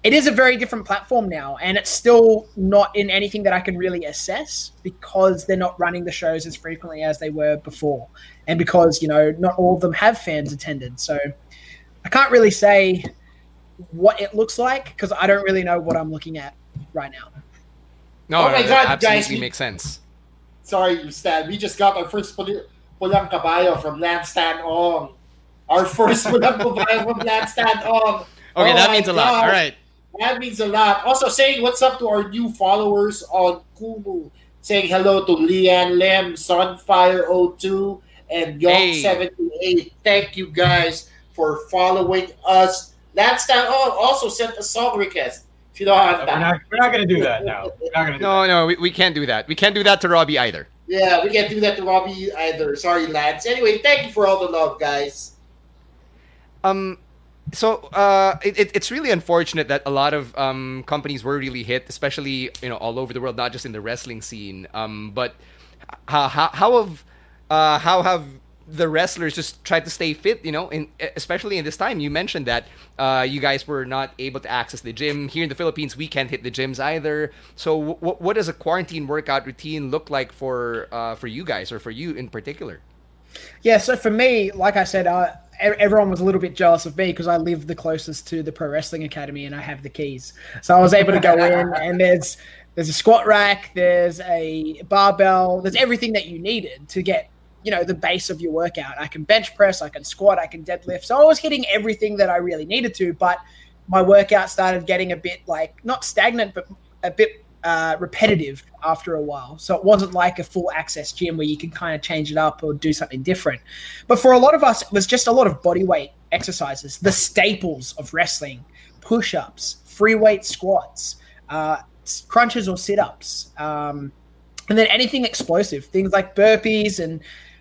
It is a very different platform now, and it's still not in anything that I can really assess because they're not running the shows as frequently as they were before, and because, you know, not all of them have fans attended. So I can't really say what it looks like because I don't really know what I'm looking at right now. No, oh no, that God, absolutely guys, makes sense. Sorry, Stan. We just got our first pulang kabayo from Lance Tan Ong. Our first pulang kabayo from Lance Tan Ong. Okay, oh that means a God. lot. All right. That means a lot. Also saying what's up to our new followers on Kumu. Saying hello to Leanne Lim, Sunfire zero two, and York seventy-eight. Hey. Thank you guys for following us. Lance Tan Ong also sent a song request. No, we're not, we're not going to do that now. We're not gonna do no, that. no, we, we can't do that. We can't do that to Robbie either. Yeah, we can't do that to Robbie either. Sorry, lads. Anyway, thank you for all the love, guys. Um, so uh, it, it it's really unfortunate that a lot of um companies were really hit, especially you know all over the world, not just in the wrestling scene. Um, but how how how have uh how have the wrestlers just tried to stay fit, you know, and especially in this time. You mentioned that uh, you guys were not able to access the gym. Here in the Philippines, we can't hit the gyms either. So w- what does a quarantine workout routine look like for uh, for you guys or for you in particular? Yeah, so for me, like I said, uh, everyone was a little bit jealous of me because I live the closest to the Pro Wrestling Academy and I have the keys. So I was able to go in and there's there's a squat rack, there's a barbell, there's everything that you needed to get you know, the base of your workout. I can bench press, I can squat, I can deadlift. So I was hitting everything that I really needed to, but my workout started getting a bit like, not stagnant, but a bit uh, repetitive after a while. So it wasn't like a full access gym where you can kind of change it up or do something different. But for a lot of us, it was just a lot of body weight exercises, the staples of wrestling, push-ups, free weight squats, uh, crunches or sit-ups, um, and then anything explosive, things like burpees and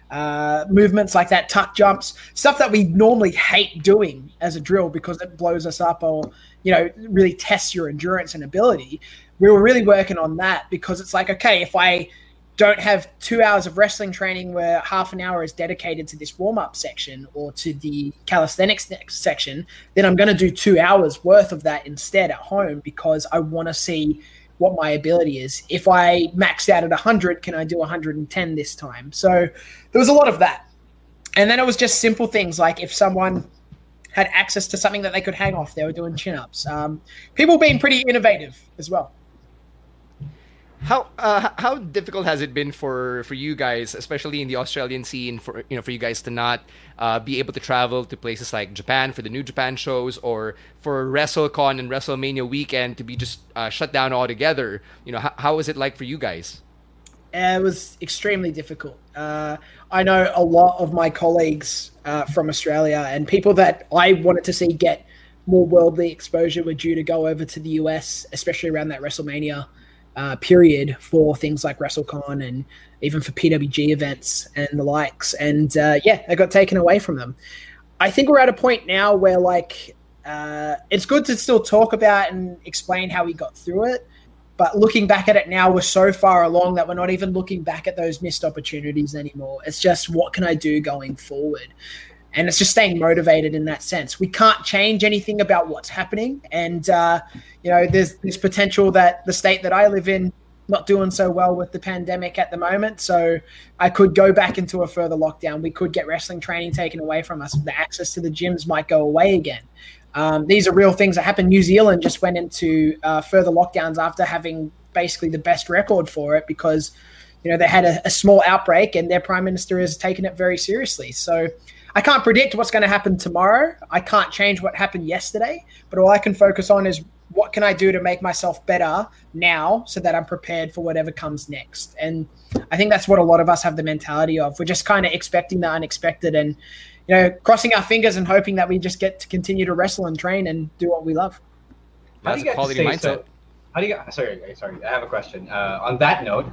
uh movements like that, tuck jumps, stuff that we normally hate doing as a drill because it blows us up or you know really tests your endurance and ability. We were really working on that because it's like, okay, if I don't have two hours of wrestling training where half an hour is dedicated to this warm-up section or to the calisthenics next section, then I'm going to do two hours worth of that instead at home because I want to see what my ability is. If I maxed out at one hundred, can I do one hundred ten this time? So there was a lot of that. And then it was just simple things like if someone had access to something that they could hang off, they were doing chin-ups. Um, people being pretty innovative as well. How uh, how difficult has it been for, for you guys, especially in the Australian scene, for you know for you guys to not uh, be able to travel to places like Japan for the New Japan shows, or for WrestleCon and WrestleMania weekend to be just uh, shut down altogether? You know, how, how was it like for you guys? It was extremely difficult. Uh, I know a lot of my colleagues uh, from Australia and people that I wanted to see get more worldly exposure were due to go over to the U S, especially around that WrestleMania uh, period for things like WrestleCon and even for P W G events and the likes. And uh, yeah, they got taken away from them. I think we're at a point now where like uh, it's good to still talk about and explain how we got through it. But looking back at it now, we're so far along that we're not even looking back at those missed opportunities anymore. It's just, what can I do going forward? And it's just staying motivated in that sense. We can't change anything about what's happening. And, uh, you know, there's this potential that the state that I live in not doing so well with the pandemic at the moment. So I could go back into a further lockdown. We could get wrestling training taken away from us. The access to the gyms might go away again. Um, these are real things that happen. New Zealand just went into uh, further lockdowns after having basically the best record for it because, you know, they had a, a small outbreak and their prime minister has taken it very seriously. So I can't predict what's going to happen tomorrow. I can't change what happened yesterday, but all I can focus on is what can I do to make myself better now so that I'm prepared for whatever comes next. And I think that's what a lot of us have the mentality of. We're just kind of expecting the unexpected and, you know, crossing our fingers and hoping that we just get to continue to wrestle and train and do what we love. How do you guys stay so, how do you, sorry, sorry, I have a question. Uh, on that note,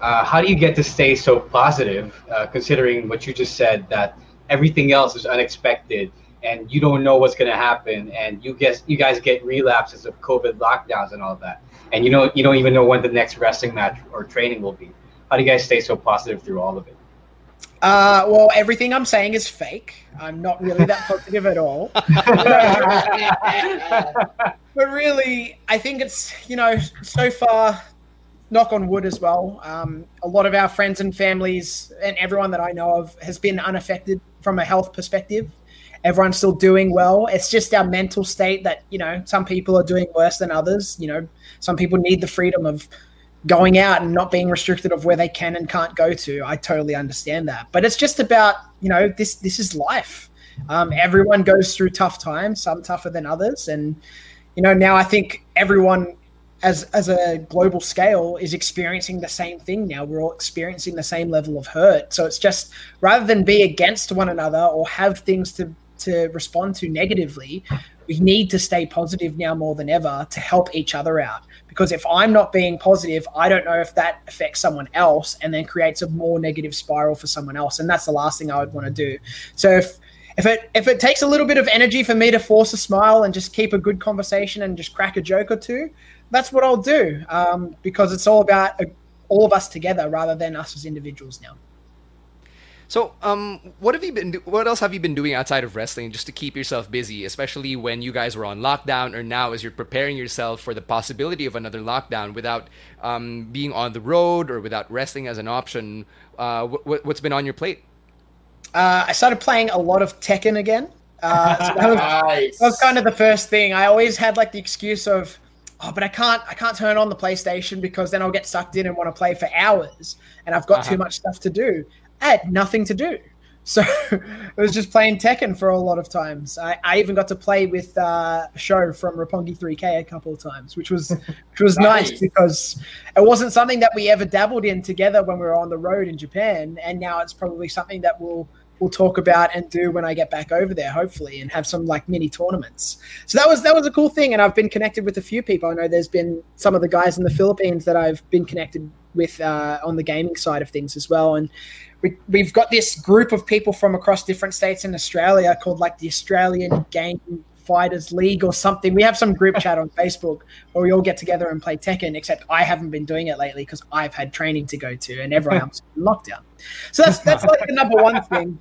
uh, how do you get to stay so positive, uh, considering what you just said, that everything else is unexpected and you don't know what's going to happen, and you guess you guys get relapses of COVID lockdowns and all that, and you know you don't even know when the next wrestling match or training will be? How do you guys stay so positive through all of it? Uh, well, everything I'm saying is fake. I'm not really that positive at all. But really, I think it's, you know, so far, knock on wood as well, um, a lot of our friends and families and everyone that I know of has been unaffected from a health perspective. Everyone's still doing well. It's just our mental state that, you know, some people are doing worse than others. You know, some people need the freedom of going out and not being restricted of where they can and can't go to. I totally understand that. But it's just about, you know, this this is life. Um, everyone goes through tough times, some tougher than others. And, you know, now I think everyone as as a global scale is experiencing the same thing now. We're all experiencing the same level of hurt. So it's just, rather than be against one another or have things to, to respond to negatively, we need to stay positive now more than ever to help each other out. Because if I'm not being positive, I don't know if that affects someone else and then creates a more negative spiral for someone else. And that's the last thing I would want to do. So if if it if it takes a little bit of energy for me to force a smile and just keep a good conversation and just crack a joke or two, that's what I'll do. Um, because it's all about uh, all of us together rather than us as individuals now. So, um, what have you been? Do- what else have you been doing outside of wrestling just to keep yourself busy, especially when you guys were on lockdown, or now as you're preparing yourself for the possibility of another lockdown without um, being on the road or without wrestling as an option? Uh, wh- what's been on your plate? Uh, I started playing a lot of Tekken again. Uh, so that, was, nice. That was kind of the first thing. I always had like the excuse of, oh, but I can't I can't turn on the PlayStation because then I'll get sucked in and want to play for hours, and I've got uh-huh. too much stuff to do. I had nothing to do. So it was just playing Tekken for a lot of times. I, I even got to play with uh, Sho from Roppongi three K a couple of times, which was which was nice. nice because it wasn't something that we ever dabbled in together when we were on the road in Japan. And now it's probably something that we'll we'll talk about and do when I get back over there, hopefully, and have some like mini tournaments. So that was that was a cool thing. And I've been connected with a few people. I know there's been some of the guys in the Philippines that I've been connected with uh, on the gaming side of things as well. And We, we've got this group of people from across different states in Australia called like the Australian Game Fighters League or something. We have some group chat on Facebook where we all get together and play Tekken, except I haven't been doing it lately because I've had training to go to and everyone else is in lockdown. So that's that's like the number one thing.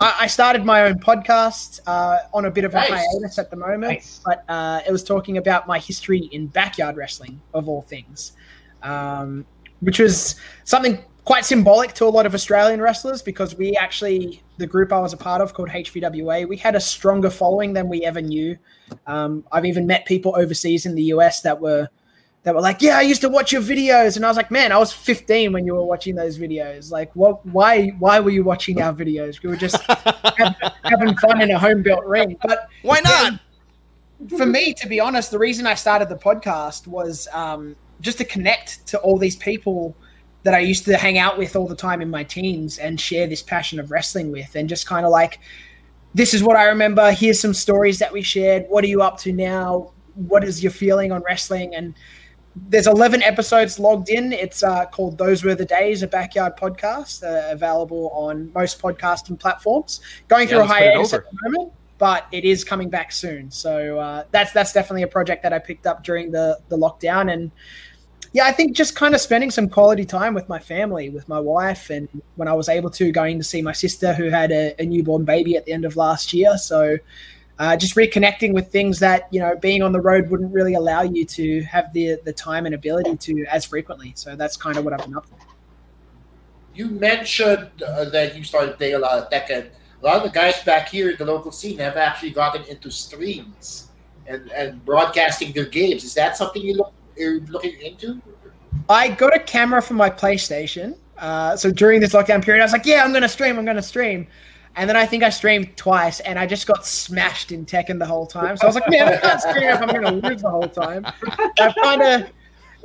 I, I started my own podcast uh, on a bit of a nice. hiatus at the moment, nice. but uh, it was talking about my history in backyard wrestling, of all things, um, which was something quite symbolic to a lot of Australian wrestlers because we actually, the group I was a part of called H V W A, we had a stronger following than we ever knew. Um, I've even met people overseas in the U S that were that were like, yeah, I used to watch your videos. And I was like, man, I was fifteen when you were watching those videos. Like, what? Why Why were you watching our videos? We were just having, having fun in a home-built ring. But why not? Then, for me, to be honest, the reason I started the podcast was um, just to connect to all these people that I used to hang out with all the time in my teens and share this passion of wrestling with, and just kind of like, this is what I remember. Here's some stories that we shared. What are you up to now? What is your feeling on wrestling? And there's eleven episodes logged in. It's uh, called Those Were the Days, a backyard podcast, uh, available on most podcasting platforms. Going through yeah, a hiatus at the moment, but it is coming back soon. So uh, that's that's definitely a project that I picked up during the, the lockdown. And yeah, I think just kind of spending some quality time with my family, with my wife, and when I was able to, going to see my sister who had a, a newborn baby at the end of last year. So Uh, just reconnecting with things that, you know, being on the road wouldn't really allow you to have the the time and ability to as frequently. So that's kind of what I've been up to. You mentioned uh, that you started playing a lot of Tekken. A lot of the guys back here in the local scene have actually gotten into streams and, and broadcasting their games. Is that something you look, you're looking into? I got a camera for my PlayStation. Uh, so during this lockdown period, I was like, yeah, I'm going to stream, I'm going to stream. And then I think I streamed twice, and I just got smashed in Tekken the whole time. So I was like, man, I can't stream if I'm going to lose the whole time. I kind of,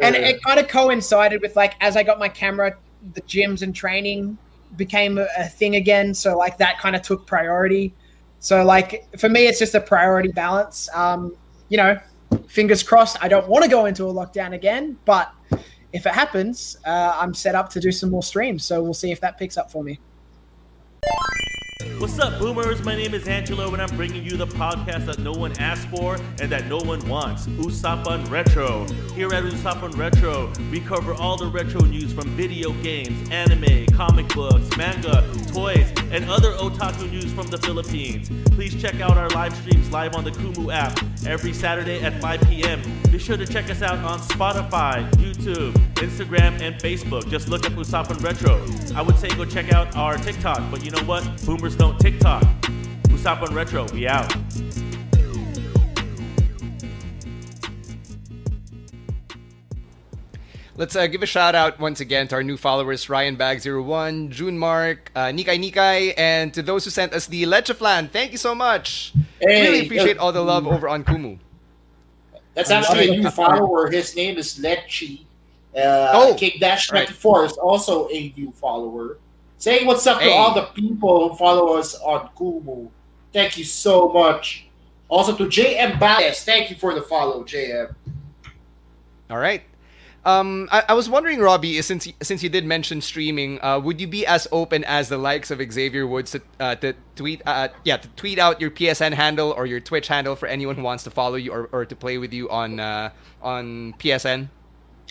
and it kind of coincided with, like, as I got my camera, the gyms and training became a, a thing again. So, like, that kind of took priority. So, like, for me, it's just a priority balance. Um, you know, fingers crossed, I don't want to go into a lockdown again. But if it happens, uh, I'm set up to do some more streams. So we'll see if that picks up for me. What's up, boomers? My name is Angelo, and I'm bringing you the podcast that no one asked for and that no one wants, Usapan Retro. Here at Usapan Retro, we cover all the retro news from video games, anime, comic books, manga, toys, and other otaku news from the Philippines. Please check out our live streams live on the Kumu app every Saturday at five p.m. Be sure to check us out on Spotify, YouTube, Instagram, and Facebook. Just look up Usapan Retro. I would say go check out our TikTok, but you know what? Boomers don't TikTok. Usapan Retro, we out. Let's uh, give a shout out once again to our new followers, Ryan Bag zero one, June Mark, uh, Nikai Nikai, and to those who sent us the Lecheflan. Thank you so much. Hey, really appreciate all the love over on Kumu. That's actually a new follower. His name is Lechi. Uh, oh, King Dash ninety-four is also a new follower. Saying what's up hey. to all the people who follow us on Kumu. Thank you so much. Also to J M Baez. Thank you for the follow, J M. All right. Um, I, I was wondering, Robbie, since since you did mention streaming, uh, would you be as open as the likes of Xavier Woods to, uh, to tweet? Uh, yeah, to tweet out your P S N handle or your Twitch handle for anyone who wants to follow you or, or to play with you on uh, on P S N.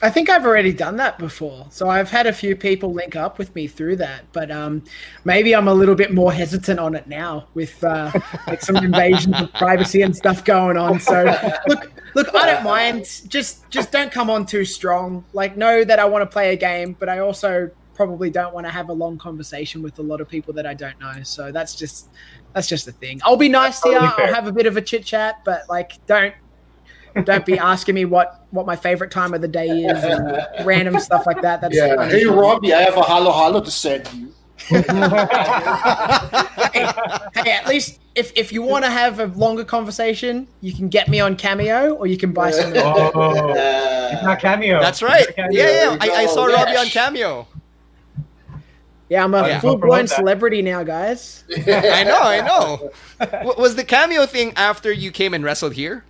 I think I've already done that before. So I've had a few people link up with me through that, but um, maybe I'm a little bit more hesitant on it now with uh, like some invasions of privacy and stuff going on. So look, look, I don't mind. Just, just don't come on too strong. Like, know that I want to play a game, but I also probably don't want to have a long conversation with a lot of people that I don't know. So that's just, that's just the thing. I'll be nice to you. I'll have a bit of a chit chat, but like, don't, Don't be asking me what, what my favorite time of the day is and random stuff like that. That's yeah. Hey, Robbie, I have a halo halo to send you. hey, hey, at least if, if you want to have a longer conversation, you can get me on Cameo or you can buy something. Oh, it's not Cameo. That's right. Cameo. Yeah, yeah. I, I saw yeah. Robbie on Cameo. Yeah, I'm a oh, yeah. full-blown celebrity now, guys. I know, I know. W- was the Cameo thing after you came and wrestled here?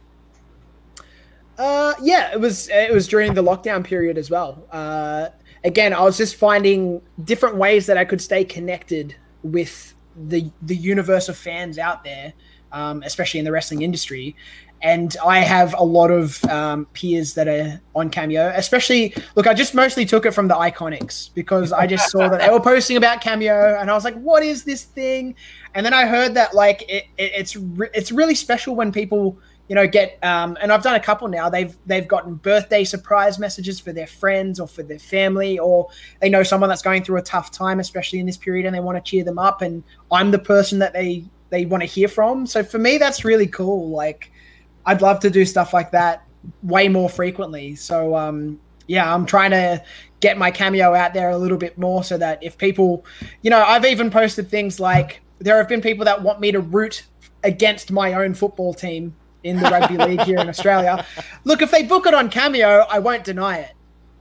Uh, yeah, it was, it was during the lockdown period as well. Uh, again, I was just finding different ways that I could stay connected with the, the universe of fans out there, um, especially in the wrestling industry. And I have a lot of, um, peers that are on Cameo, especially look, I just mostly took it from the Iconics because I just saw that they were posting about Cameo and I was like, what is this thing? And then I heard that like, it, it, it's, re- it's really special when people, you know, get, um, and I've done a couple now, they've, they've gotten birthday surprise messages for their friends or for their family, or they know someone that's going through a tough time, especially in this period, and they want to cheer them up. And I'm the person that they, they want to hear from. So for me, that's really cool. Like, I'd love to do stuff like that way more frequently. So um, yeah, I'm trying to get my cameo out there a little bit more so that if people, you know, I've even posted things like there have been people that want me to root against my own football team in the rugby league here in Australia. Look, if they book it on Cameo, I won't deny it,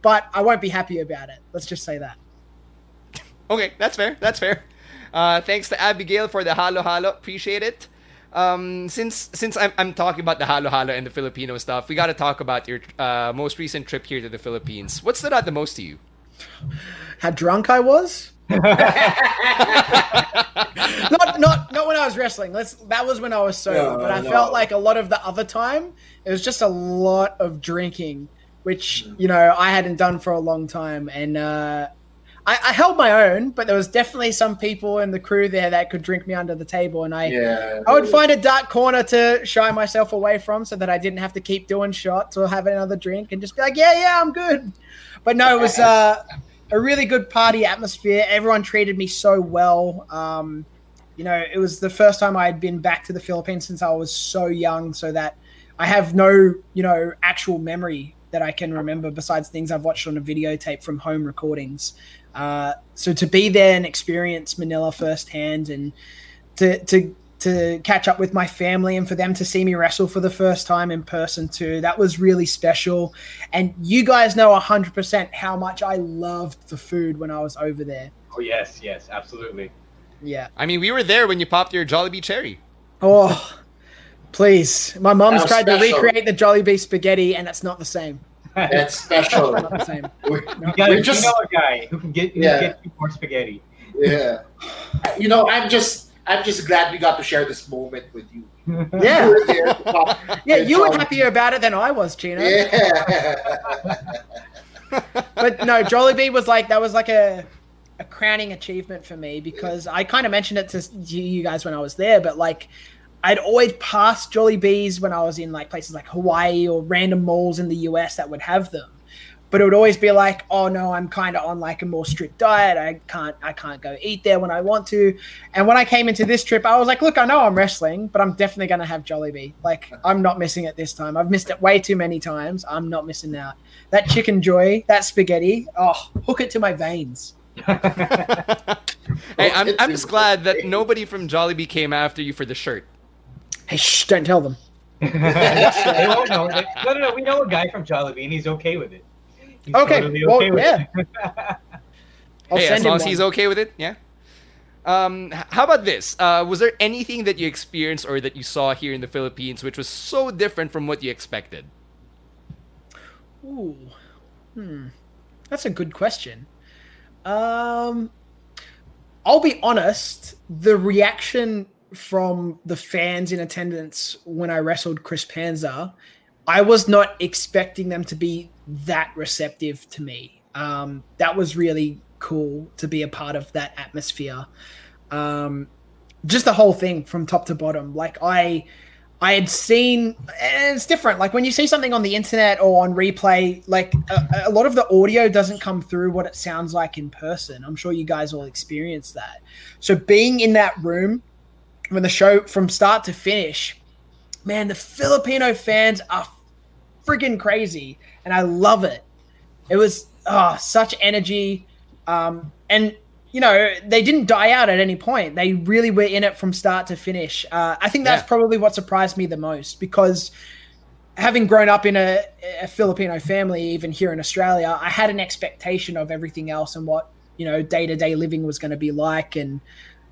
but I won't be happy about it. Let's just say that. Okay, that's fair. That's fair. Uh, thanks to Abigail for the halo halo. Appreciate it. Um, since since I'm I'm talking about the halo halo and the Filipino stuff, we got to talk about your uh, most recent trip here to the Philippines. What stood out the most to you? How drunk I was? not not not when I was wrestling. Let's that was when I was sober. No, but I no. felt like a lot of the other time, it was just a lot of drinking, which you know I hadn't done for a long time, and. Uh, I, I held my own, but there was definitely some people in the crew there that could drink me under the table. And I yeah, I would find a dark corner to shy myself away from so that I didn't have to keep doing shots or have another drink and just be like, yeah, yeah, I'm good. But no, it was uh, a really good party atmosphere. Everyone treated me so well. Um, you know, it was the first time I had been back to the Philippines since I was so young, so that I have no, you know, actual memory that I can remember besides things I've watched on a videotape from home recordings. Uh, so to be there and experience Manila firsthand, and to to to catch up with my family, and for them to see me wrestle for the first time in person too, that was really special. And you guys know one hundred percent how much I loved the food when I was over there. Oh, yes, yes, absolutely. Yeah. I mean, we were there when you popped your Jollibee cherry. Oh, please. My mom's tried special. to recreate the Jollibee spaghetti, and it's not the same. That's special. Not the same. We, we got a just, Gino guy who can get, who yeah. can get you more spaghetti. Yeah. You know, I'm just I'm just glad we got to share this moment with you. Yeah. yeah, you were happier about it than I was, Gino. Yeah. But no, Jollibee was like that was like a a crowning achievement for me, because I kind of mentioned it to you guys when I was there, but like I'd always pass Jollibees when I was in like places like Hawaii or random malls in the U S that would have them, but it would always be like, oh no, I'm kind of on like a more strict diet. I can't, I can't go eat there when I want to. And when I came into this trip, I was like, look, I know I'm wrestling, but I'm definitely going to have Jollibee. Like I'm not missing it this time. I've missed it way too many times. I'm not missing out. That chicken joy, that spaghetti, oh, hook it to my veins. Hey, I'm, I'm just glad that nobody from Jollibee came after you for the shirt. Hey, shh, don't tell them. They won't know. They, no, no, no. We know a guy from Jollibee, and he's okay with it. He's okay. Totally okay well, with yeah. it. I'll hey, send as long as he's okay with it, yeah. Um, how about this? Uh, was there anything that you experienced or that you saw here in the Philippines which was so different from what you expected? Ooh. Hmm. That's a good question. Um, I'll be honest. The reaction from the fans in attendance when I wrestled Chris Panzer, I was not expecting them to be that receptive to me. Um, that was really cool to be a part of that atmosphere. Um, just the whole thing from top to bottom. Like I, I had seen, and it's different. Like when you see something on the internet or on replay, like a, a lot of the audio doesn't come through what it sounds like in person. I'm sure you guys all experienced that. So being in that room, when the show from start to finish, man, the Filipino fans are freaking crazy, and I love it. It was oh, such energy. Um, and, you know, they didn't die out at any point. They really were in it from start to finish. Uh, I think that's yeah. probably what surprised me the most, because having grown up in a, a Filipino family, even here in Australia, I had an expectation of everything else and what, you know, day-to-day living was going to be like, and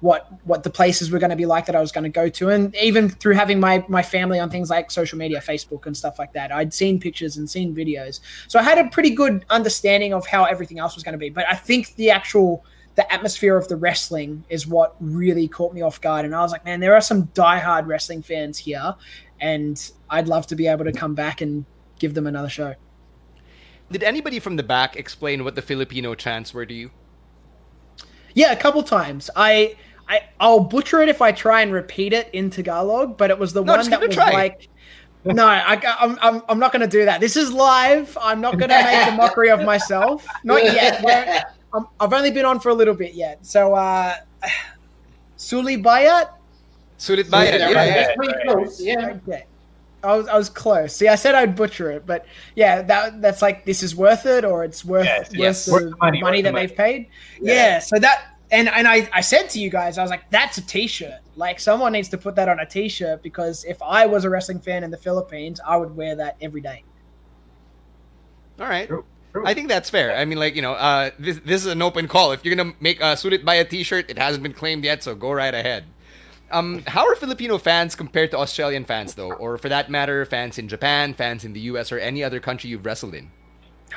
what what the places were going to be like that I was going to go to. And even through having my my family on things like social media, Facebook and stuff like that, I'd seen pictures and seen videos. So I had a pretty good understanding of how everything else was going to be. But I think the actual, the atmosphere of the wrestling is what really caught me off guard. And I was like, man, there are some diehard wrestling fans here, and I'd love to be able to come back and give them another show. Did anybody from the back explain what the Filipino chants were to you? Yeah, a couple times. I... I, I'll butcher it if I try and repeat it in Tagalog, but it was the no, one that was try. like, no, I, I'm, I'm, I'm not going to do that. This is live. I'm not going to make a mockery of myself. Not yet. I'm, I've only been on for a little bit yet. So, uh, Sulit Bayat? Sulit Bayat. Yeah, yeah, yeah, right. yeah. I was I was close. See, I said I'd butcher it, but yeah, that that's like this is worth it, or it's worth yes, worth yes. the worth money, money worth that the money. They've paid. Yeah. yeah. So that and and I, I said to you guys, I was like, that's a t-shirt. Like someone needs to put that on a t-shirt, because if I was a wrestling fan in the Philippines, I would wear that every day. All right. True. I think that's fair. I mean, like, you know, uh, this this is an open call. If you're going to make uh, suited by a t-shirt, it hasn't been claimed yet, so go right ahead. Um, how are Filipino fans compared to Australian fans, though? Or for that matter, fans in Japan, fans in the U S, or any other country you've wrestled in?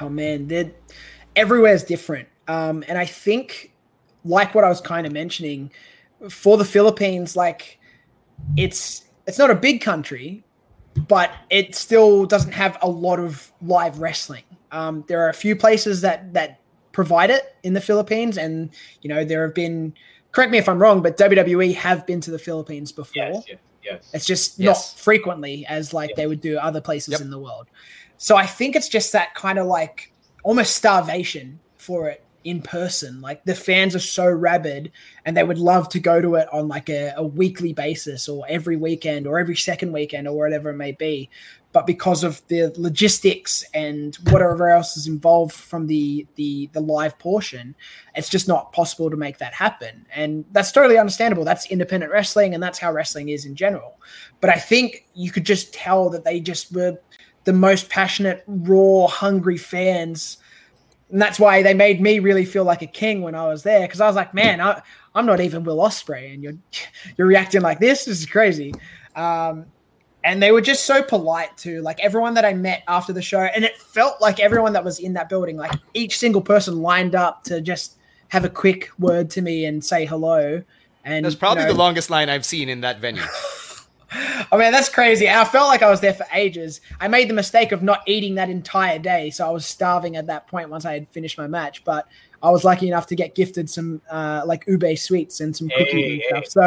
Oh, man. They're, everywhere's different. Um, and I think, like what I was kind of mentioning, for the Philippines, like, it's it's not a big country, but it still doesn't have a lot of live wrestling. Um, there are a few places that, that provide it in the Philippines. And, you know, there have been, correct me if I'm wrong, but W W E have been to the Philippines before. Yes, yes, yes. It's just yes. not frequently as like yes. they would do other places yep. in the world. So I think it's just that kind of like almost starvation for it in person. Like the fans are so rabid and they would love to go to it on like a, a weekly basis or every weekend or every second weekend or whatever it may be. But because of the logistics and whatever else is involved from the, the the live portion, it's just not possible to make that happen. And that's totally understandable. That's independent wrestling, and that's how wrestling is in general. But I think you could just tell that they just were the most passionate, raw, hungry fans. And that's why they made me really feel like a king when I was there, because I was like, man, I, I'm not even Will Ospreay, and you're, you're reacting like this? This is crazy. Um And they were just so polite too. Like everyone that I met after the show, and it felt like everyone that was in that building, like each single person lined up to just have a quick word to me and say hello. And that's probably you know, the longest line I've seen in that venue. Oh man, that's crazy. And I felt like I was there for ages. I made the mistake of not eating that entire day. So I was starving at that point once I had finished my match, but I was lucky enough to get gifted some uh, like ube sweets and some cookies hey, and hey. stuff. So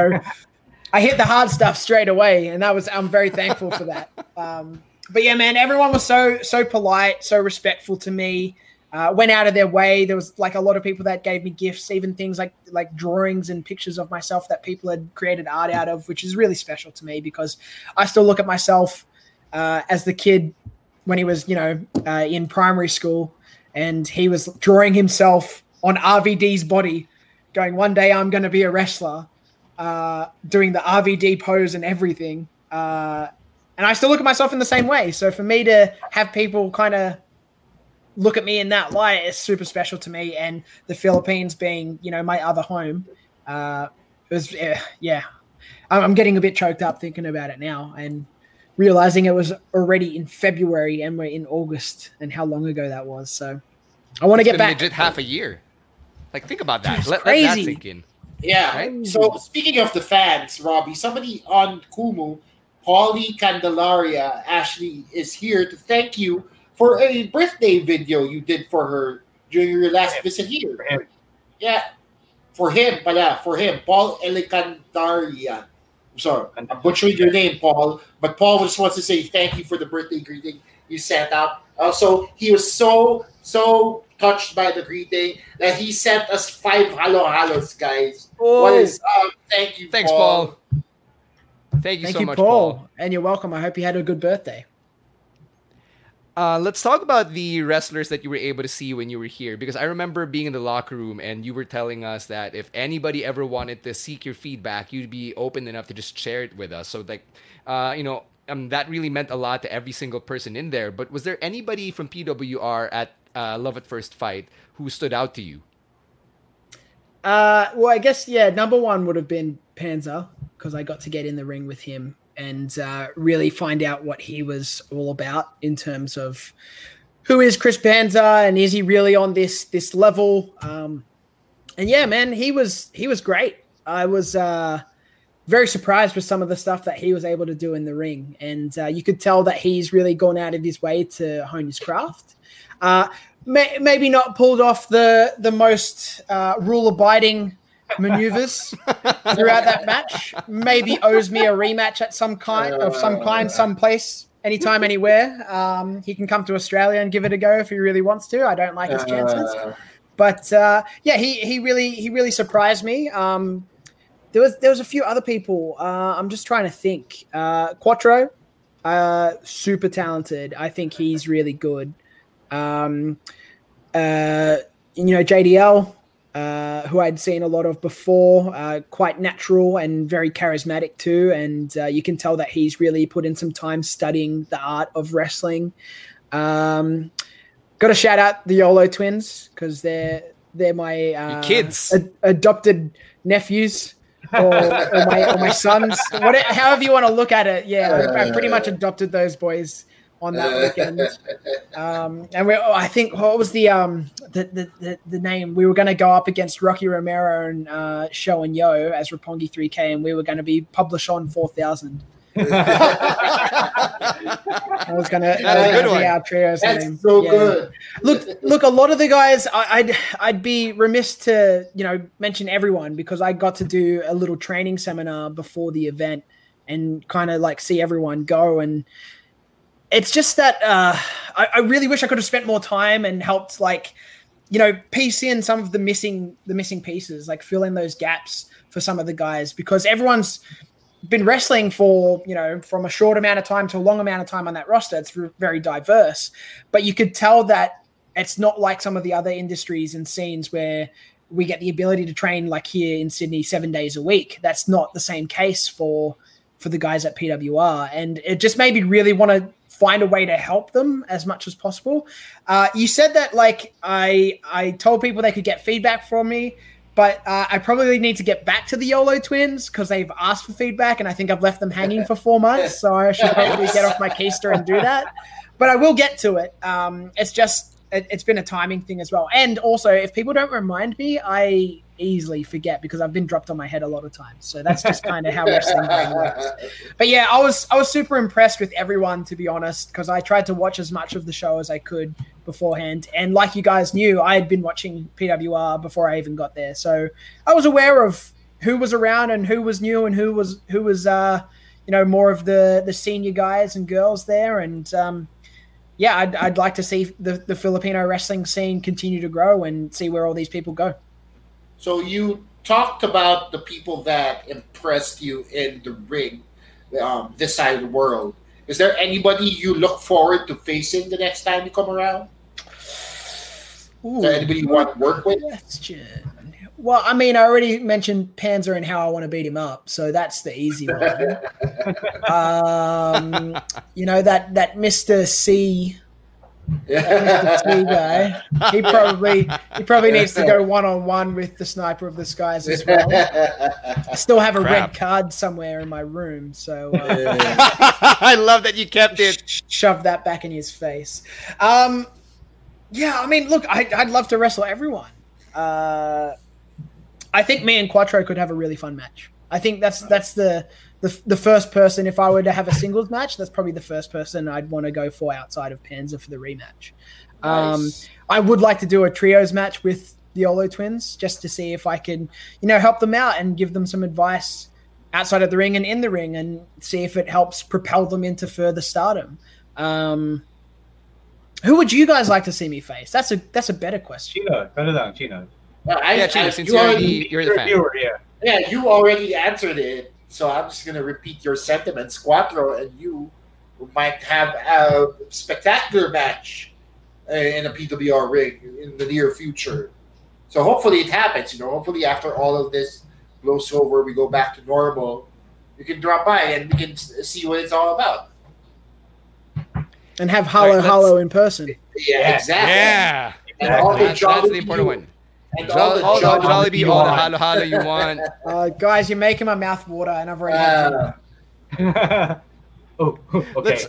I hit the hard stuff straight away, and that was I'm very thankful for that. Um, but yeah, man, everyone was so so polite, so respectful to me. Uh, went out of their way. There was like a lot of people that gave me gifts, even things like like drawings and pictures of myself that people had created art out of, which is really special to me because I still look at myself uh, as the kid when he was, you know, uh, in primary school, and he was drawing himself on R V D's body, going, "One day I'm going to be a wrestler." Uh, doing the R V D pose and everything. Uh, and I still look at myself in the same way. So for me to have people kind of look at me in that light is super special to me. And the Philippines being, you know, my other home, uh, it was, uh, yeah, I'm getting a bit choked up thinking about it now and realizing it was already in February and we're in August and how long ago that was. So I want to get back. It's been legit half a year. Like, think about that. Let, let that sink in. Yeah. Right. So speaking of the fans, Robbie, somebody on Kumu, Paulie Candelaria Ashley, is here to thank you for a birthday video you did for her during your last yeah. visit here. For him. Yeah. For him, pala, for him, Paul Elecantaria. I'm sorry, I'm butchering your name, Paul, but Paul just wants to say thank you for the birthday greeting you sent out. Also, he was so, so touched by the greeting that he sent us five halo-halos, guys. Oh. What is up? Thank you, Thanks, Paul. Paul. Thank you Thank so you, much, Paul. Paul. And you're welcome. I hope you had a good birthday. Uh, let's talk about the wrestlers that you were able to see when you were here, because I remember being in the locker room and you were telling us that if anybody ever wanted to seek your feedback, you'd be open enough to just share it with us. So, like, uh, you know, Um, that really meant a lot to every single person in there. But was there anybody from P W R at uh, Love at First Fight who stood out to you? Uh, well, I guess, yeah, number one would have been Panzer, because I got to get in the ring with him and uh, really find out what he was all about in terms of who is Chris Panzer and is he really on this this level? Um, and, yeah, man, he was he was great. I was... Uh, very surprised with some of the stuff that he was able to do in the ring. And uh, you could tell that he's really gone out of his way to hone his craft. Uh, may- maybe not pulled off the, the most uh, rule-abiding maneuvers throughout that match. Maybe owes me a rematch at some kind, of some kind, someplace, anytime, anywhere. Um, he can come to Australia and give it a go if he really wants to. I don't like his chances. But, uh, yeah, he, he really he really surprised me. Um There was there was a few other people. Uh, I'm just trying to think. Uh, Quattro uh, super talented. I think he's really good. Um, uh, you know, J D L, uh, who I'd seen a lot of before, uh, quite natural and very charismatic too. And uh, you can tell that he's really put in some time studying the art of wrestling. Um, got to shout out the YOLO twins because they're they're my uh, kids, ad- adopted nephews. or, or, my, or my sons, what, however you want to look at it. Yeah, I pretty much adopted those boys on that weekend. Um, and we, oh, I think what was the um the the, the, the name? We were going to go up against Rocky Romero and uh, Show and Yo as Roppongi three K, and we were going to be published on four thousand. I was gonna. That's uh, a good one. Our trio's That's name. so yeah. good. Look, look. A lot of the guys, I, I'd, I'd be remiss to, you know, mention everyone because I got to do a little training seminar before the event and kind of like see everyone go. And it's just that uh, I, I really wish I could have spent more time and helped, like, you know, piece in some of the missing, the missing pieces, like fill in those gaps for some of the guys because everyone's been wrestling for, you know, from a short amount of time to a long amount of time on that roster. It's very diverse, but you could tell that it's not like some of the other industries and scenes where we get the ability to train like here in Sydney seven days a week. That's not the same case for, for the guys at P W R. And it just made me really want to find a way to help them as much as possible. Uh, you said that, like, I, I told people they could get feedback from me, but uh, I probably need to get back to the YOLO twins because they've asked for feedback and I think I've left them hanging for four months. So I should probably get off my keister and do that, but I will get to it. Um, it's just, it, it's been a timing thing as well. And also if people don't remind me, I easily forget because I've been dropped on my head a lot of times. So that's just kind of how wrestling works. But yeah, I was, I was super impressed with everyone, to be honest, because I tried to watch as much of the show as I could beforehand. And like you guys knew, I had been watching P W R before I even got there. So I was aware of who was around and who was new and who was, who was, uh, you know, more of the, the senior guys and girls there. And, um, yeah, I'd, I'd like to see the, the Filipino wrestling scene continue to grow and see where all these people go. So you talked about the people that impressed you in the ring, um, this side of the world. Is there anybody you look forward to facing the next time you come around? Ooh, Is there anybody you want to work with? Question. Well, I mean, I already mentioned Panzer and how I want to beat him up, so that's the easy one. um, you know, that that Mister C, that Mister C guy, he probably he probably needs to go one on one with the Sniper of the Skies as well. I still have a Crap. red card somewhere in my room, so uh, I love that you kept it. Sh- shove that back in his face. Um, yeah, I mean, look, I, I'd love to wrestle everyone. Uh, I think me and Quattro could have a really fun match. I think that's that's the, the the first person, if I were to have a singles match, that's probably the first person I'd want to go for outside of Panzer for the rematch. Nice. Um, I would like to do a trios match with the YOLO twins just to see if I can, you know, help them out and give them some advice outside of the ring and in the ring and see if it helps propel them into further stardom. Um, who would you guys like to see me face? That's a that's a better question. Chino, better than Chino. Well, I, yeah, Chino, I, since you already, the, you're the fan. Viewer, yeah. Yeah, you already answered it, so I'm just going to repeat your sentiments. Quattro and you might have a spectacular match in a P W R ring in the near future. So hopefully it happens. You know, hopefully after all of this blows over, we go back to normal. You can drop by and we can see what it's all about. And have Hollow right, Hollow in person. Yeah, exactly. Yeah, and all the that's, that's the important one. And all the all Jollibee, all the, all the halo halo you want. Uh, guys, you're making my mouth water, and I've already uh. had Oh, okay. Let's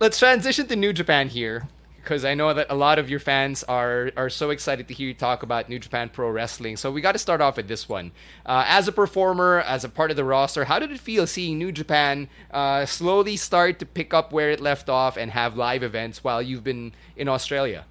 let's transition to New Japan here, because I know that a lot of your fans are are so excited to hear you talk about New Japan Pro Wrestling. So we got to start off with this one. Uh, as a performer, as a part of the roster, how did it feel seeing New Japan uh, slowly start to pick up where it left off and have live events while you've been in Australia?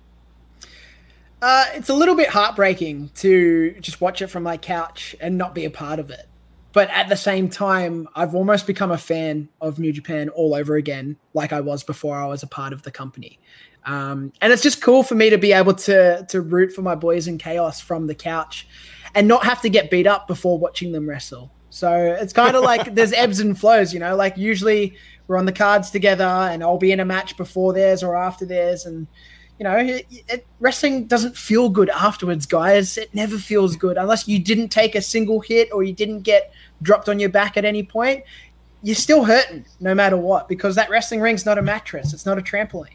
Uh, it's a little bit heartbreaking to just watch it from my couch and not be a part of it. But at the same time, I've almost become a fan of New Japan all over again, like I was before I was a part of the company. Um, and it's just cool for me to be able to to root for my boys in Chaos from the couch and not have to get beat up before watching them wrestle. So it's kind of like there's ebbs and flows, you know, like usually we're on the cards together and I'll be in a match before theirs or after theirs. And, you know, it, it, wrestling doesn't feel good afterwards, guys. It never feels good unless you didn't take a single hit or you didn't get dropped on your back at any point. You're still hurting no matter what, because that wrestling ring's not a mattress. It's not a trampoline.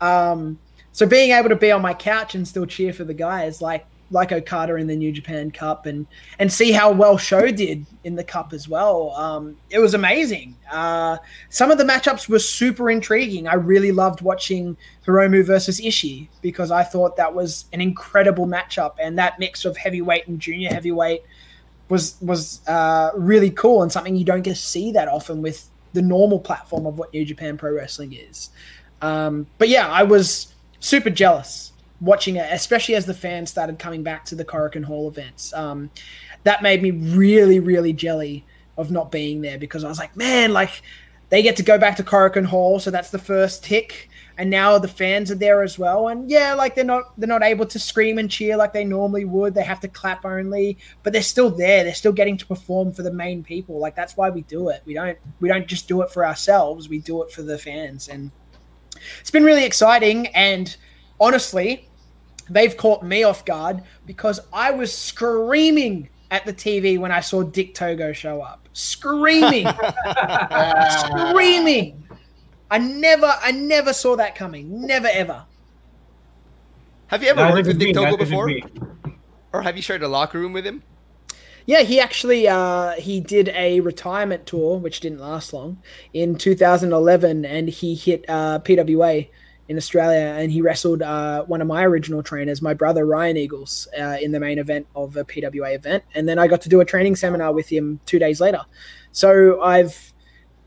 Um, so being able to be on my couch and still cheer for the guys like, like Okada in the New Japan Cup and, and see how well Sho did in the Cup as well. Um, it was amazing. Uh, some of the matchups were super intriguing. I really loved watching Hiromu versus Ishii because I thought that was an incredible matchup, and that mix of heavyweight and junior heavyweight was was uh, really cool and something you don't get to see that often with the normal platform of what New Japan Pro Wrestling is. Um, but yeah, I was super jealous watching it, especially as the fans started coming back to the Korakuen Hall events. Um, that made me really, really jelly of not being there, because I was like, man, like they get to go back to Korakuen Hall. So that's the first tick. And now the fans are there as well. And yeah, like they're not, they're not able to scream and cheer like they normally would. They have to clap only, but they're still there. They're still getting to perform for the main people. Like that's why we do it. We don't, we don't just do it for ourselves. We do it for the fans. And it's been really exciting. And honestly, they've caught me off guard because I was screaming at the T V when I saw Dick Togo show up. Screaming. Screaming. I never I never saw that coming. Never, ever. Have you ever that worked with Dick mean, Togo before? Mean. Or have you shared a locker room with him? Yeah, he actually uh, he did a retirement tour, which didn't last long, in two thousand eleven, and he hit uh, P W A in Australia, and he wrestled uh, one of my original trainers, my brother Ryan Eagles, uh, in the main event of a P W A event, and then I got to do a training seminar with him two days later. So I've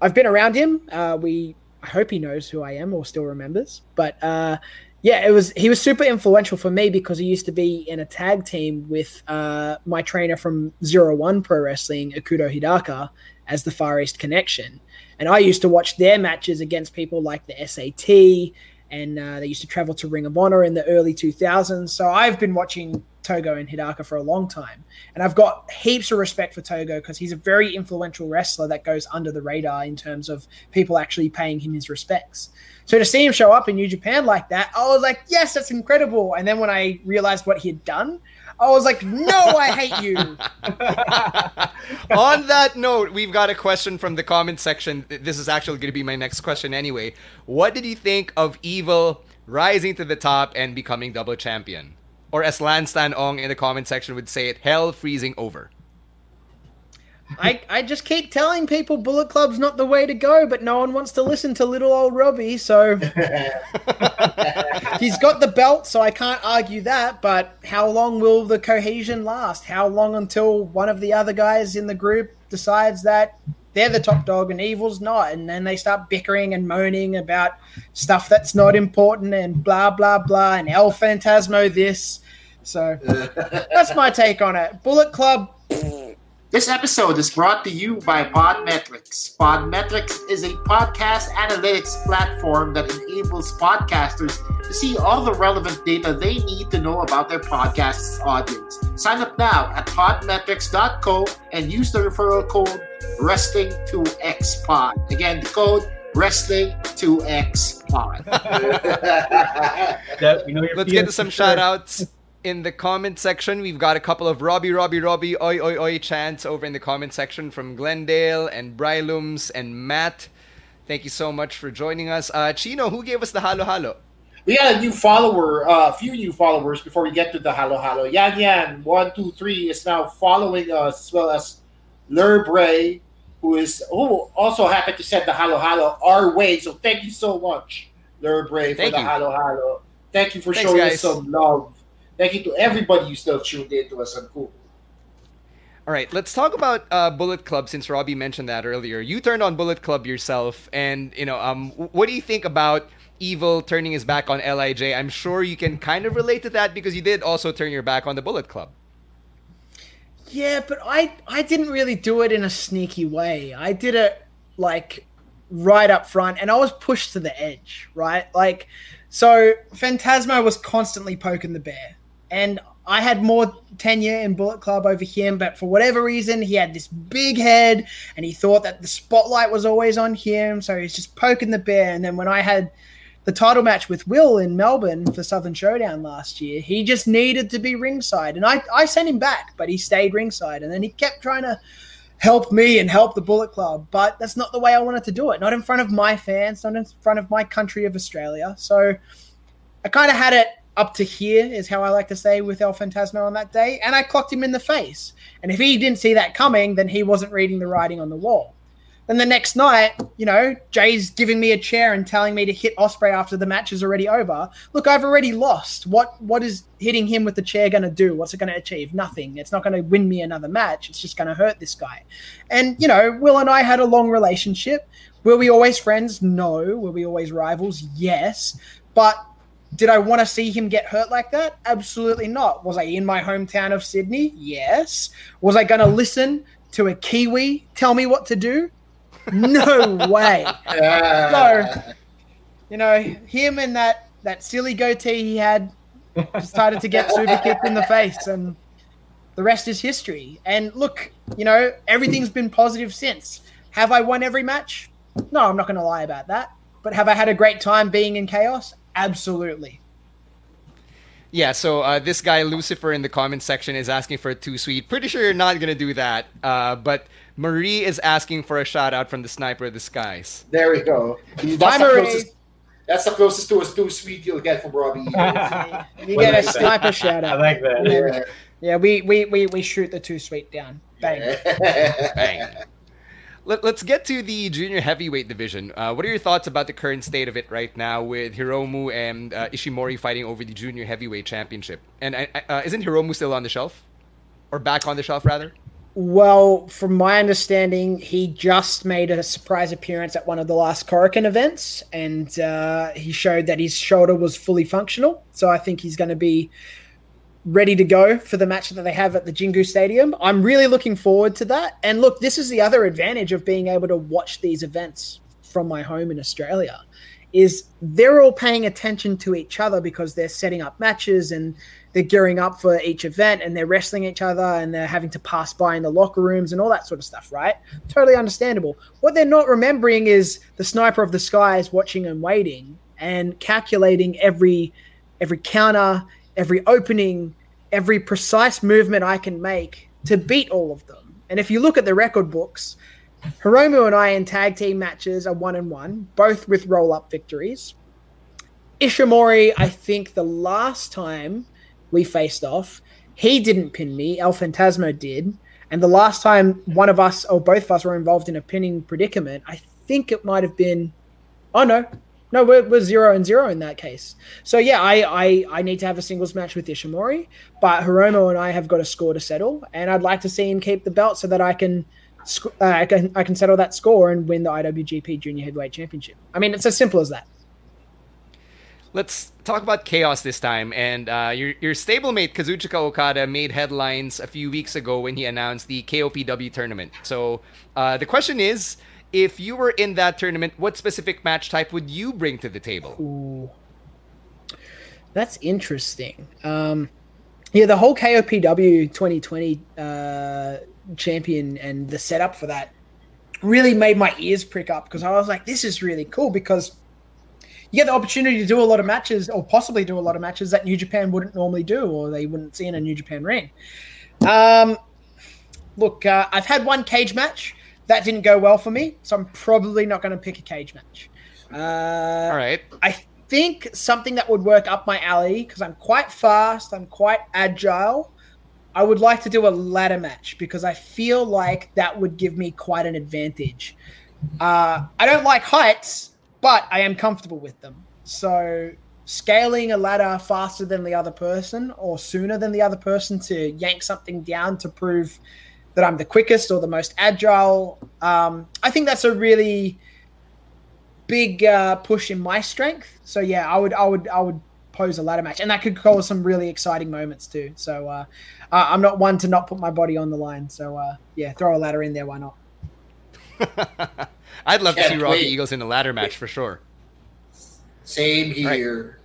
I've been around him. Uh, we I hope he knows who I am or still remembers. But uh, yeah, it was he was super influential for me because he used to be in a tag team with uh, my trainer from Zero One Pro Wrestling, Akuto Hidaka, as the Far East Connection, and I used to watch their matches against people like the S A T. And uh, they used to travel to Ring of Honor in the early two thousands. So I've been watching Togo and Hidaka for a long time. And I've got heaps of respect for Togo because he's a very influential wrestler that goes under the radar in terms of people actually paying him his respects. So to see him show up in New Japan like that, I was like, yes, that's incredible. And then when I realized what he had done, I was like, no, I hate you. On that note, we've got a question from the comment section. This is actually going to be my next question anyway. What did you think of Evil rising to the top and becoming double champion? Or as Lan Stan Ong in the comment section would say it, hell freezing over. I, I just keep telling people Bullet Club's not the way to go, but no one wants to listen to little old Robbie, so he's got the belt, so I can't argue that, but how long will the cohesion last? How long until one of the other guys in the group decides that they're the top dog and Evil's not, and then they start bickering and moaning about stuff that's not important and blah, blah, blah, and El Phantasmo this. So that's my take on it. Bullet Club... This episode is brought to you by Podmetrics. Podmetrics is a podcast analytics platform that enables podcasters to see all the relevant data they need to know about their podcast's audience. Sign up now at podmetrics dot co and use the referral code wrestling two X pod. Again, the code wrestling two X pod. That, you know, let's get to some shout outs. In the comment section, we've got a couple of Robbie, Robbie, Robbie, oi, oi, oi chants over in the comment section from Glendale and Brylums and Matt. Thank you so much for joining us. Uh, Chino, who gave us the halo halo? We got a new follower, a uh, few new followers before we get to the halo halo. Yan Yan, one two three is now following us, as well as Lerbre, who is who also happened to send the halo halo our way. So thank you so much, Lerbre, for the halo halo. Thank you for Thanks, showing guys. us some love. Thank you to everybody who still tuned in to us on Cool. All right, let's talk about uh, Bullet Club, since Robbie mentioned that earlier. You turned on Bullet Club yourself, and you know, um, what do you think about Evil turning his back on L I J? I'm sure you can kind of relate to that because you did also turn your back on the Bullet Club. Yeah, but I I didn't really do it in a sneaky way. I did it like right up front, and I was pushed to the edge, right? Like, so Phantasmo was constantly poking the bear. And I had more tenure in Bullet Club over him, but for whatever reason, he had this big head and he thought that the spotlight was always on him. So he's just poking the bear. And then when I had the title match with Will in Melbourne for Southern Showdown last year, he just needed to be ringside. And I, I sent him back, but he stayed ringside. And then he kept trying to help me and help the Bullet Club. But that's not the way I wanted to do it. Not in front of my fans, not in front of my country of Australia. So I kind of had it up to here, is how I like to say, with El Fantasma on that day. And I clocked him in the face. And if he didn't see that coming, then he wasn't reading the writing on the wall. Then the next night, you know, Jay's giving me a chair and telling me to hit Ospreay after the match is already over. Look, I've already lost. What What is hitting him with the chair going to do? What's it going to achieve? Nothing. It's not going to win me another match. It's just going to hurt this guy. And, you know, Will and I had a long relationship. Were we always friends? No. Were we always rivals? Yes. But did I want to see him get hurt like that? Absolutely not. Was I in my hometown of Sydney? Yes. Was I going to listen to a Kiwi tell me what to do? No way. Yeah. So, you know, him and that, that silly goatee he had started to get super kicked in the face, and the rest is history. And look, you know, everything's been positive since. Have I won every match? No, I'm not going to lie about that. But have I had a great time being in Chaos? Absolutely. Yeah, so uh, this guy, Lucifer, in the comment section is asking for a too sweet. Pretty sure you're not going to do that. Uh, but Marie is asking for a shout-out from the Sniper of the Skies. There we go. That's Hi, the Marie. Closest, that's the closest to a too sweet you'll get from Robbie Eagles. You get a Sniper shout-out. I like that. Yeah, yeah we, we, we, we shoot the too sweet down. Bang. Yeah. Bang. Let, let's get to the junior heavyweight division. Uh, what are your thoughts about the current state of it right now with Hiromu and uh, Ishimori fighting over the junior heavyweight championship? And I, I, uh, isn't Hiromu still on the shelf? Or back on the shelf, rather? Well, from my understanding, he just made a surprise appearance at one of the last Korakuen events, and uh, he showed that his shoulder was fully functional. So I think he's going to be ready to go for the match that they have at the Jingu Stadium. I'm really looking forward to that. And look, this is the other advantage of being able to watch these events from my home in Australia, is they're all paying attention to each other because they're setting up matches and they're gearing up for each event and they're wrestling each other and they're having to pass by in the locker rooms and all that sort of stuff, right? Totally understandable. What they're not remembering is the Sniper of the Skies watching and waiting and calculating every every counter, every opening, every precise movement I can make to beat all of them. And if you look at the record books, Hiromu and I in tag team matches are one and one, both with roll-up victories. Ishimori, I think the last time we faced off, he didn't pin me, El Fantasma did. And the last time one of us or both of us were involved in a pinning predicament, I think it might have been, oh no, No, we're, we're zero and zero in that case. So, yeah, I, I, I need to have a singles match with Ishimori, but Hiromu and I have got a score to settle, and I'd like to see him keep the belt so that I can sc- uh, I can, I can settle that score and win the I W G P Junior Heavyweight Championship. I mean, it's as simple as that. Let's talk about Chaos this time, and uh, your, your stablemate Kazuchika Okada made headlines a few weeks ago when he announced the K O P W tournament. So, uh, the question is, if you were in that tournament, what specific match type would you bring to the table? Ooh, that's interesting. Um, yeah, the whole K O P W twenty twenty uh, champion and the setup for that really made my ears prick up, because I was like, this is really cool, because you get the opportunity to do a lot of matches, or possibly do a lot of matches that New Japan wouldn't normally do, or they wouldn't see in a New Japan ring. Um, look, uh, I've had one cage match. That didn't go well for me, so I'm probably not going to pick a cage match. Uh, All right. I think something that would work up my alley, because I'm quite fast, I'm quite agile, I would like to do a ladder match, because I feel like that would give me quite an advantage. Uh, I don't like heights, but I am comfortable with them. So scaling a ladder faster than the other person, or sooner than the other person, to yank something down to prove that I'm the quickest or the most agile. Um, I think that's a really big uh, push in my strength. So yeah, I would, I would, I would pose a ladder match, and that could cause some really exciting moments too. So uh, I'm not one to not put my body on the line. So uh, yeah, throw a ladder in there. Why not? I'd love Can't to see Robbie Eagles in a ladder match for sure. Same here.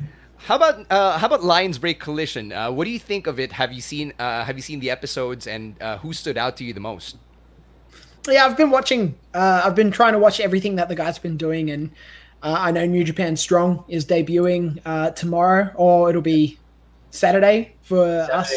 Right. How about uh, how about Lions Break Collision? Uh, what do you think of it? Have you seen uh, have you seen the episodes, and uh, who stood out to you the most? Yeah, I've been watching. Uh, I've been trying to watch everything that the guy's been doing, and uh, I know New Japan Strong is debuting uh, tomorrow, or it'll be Saturday for Saturday, us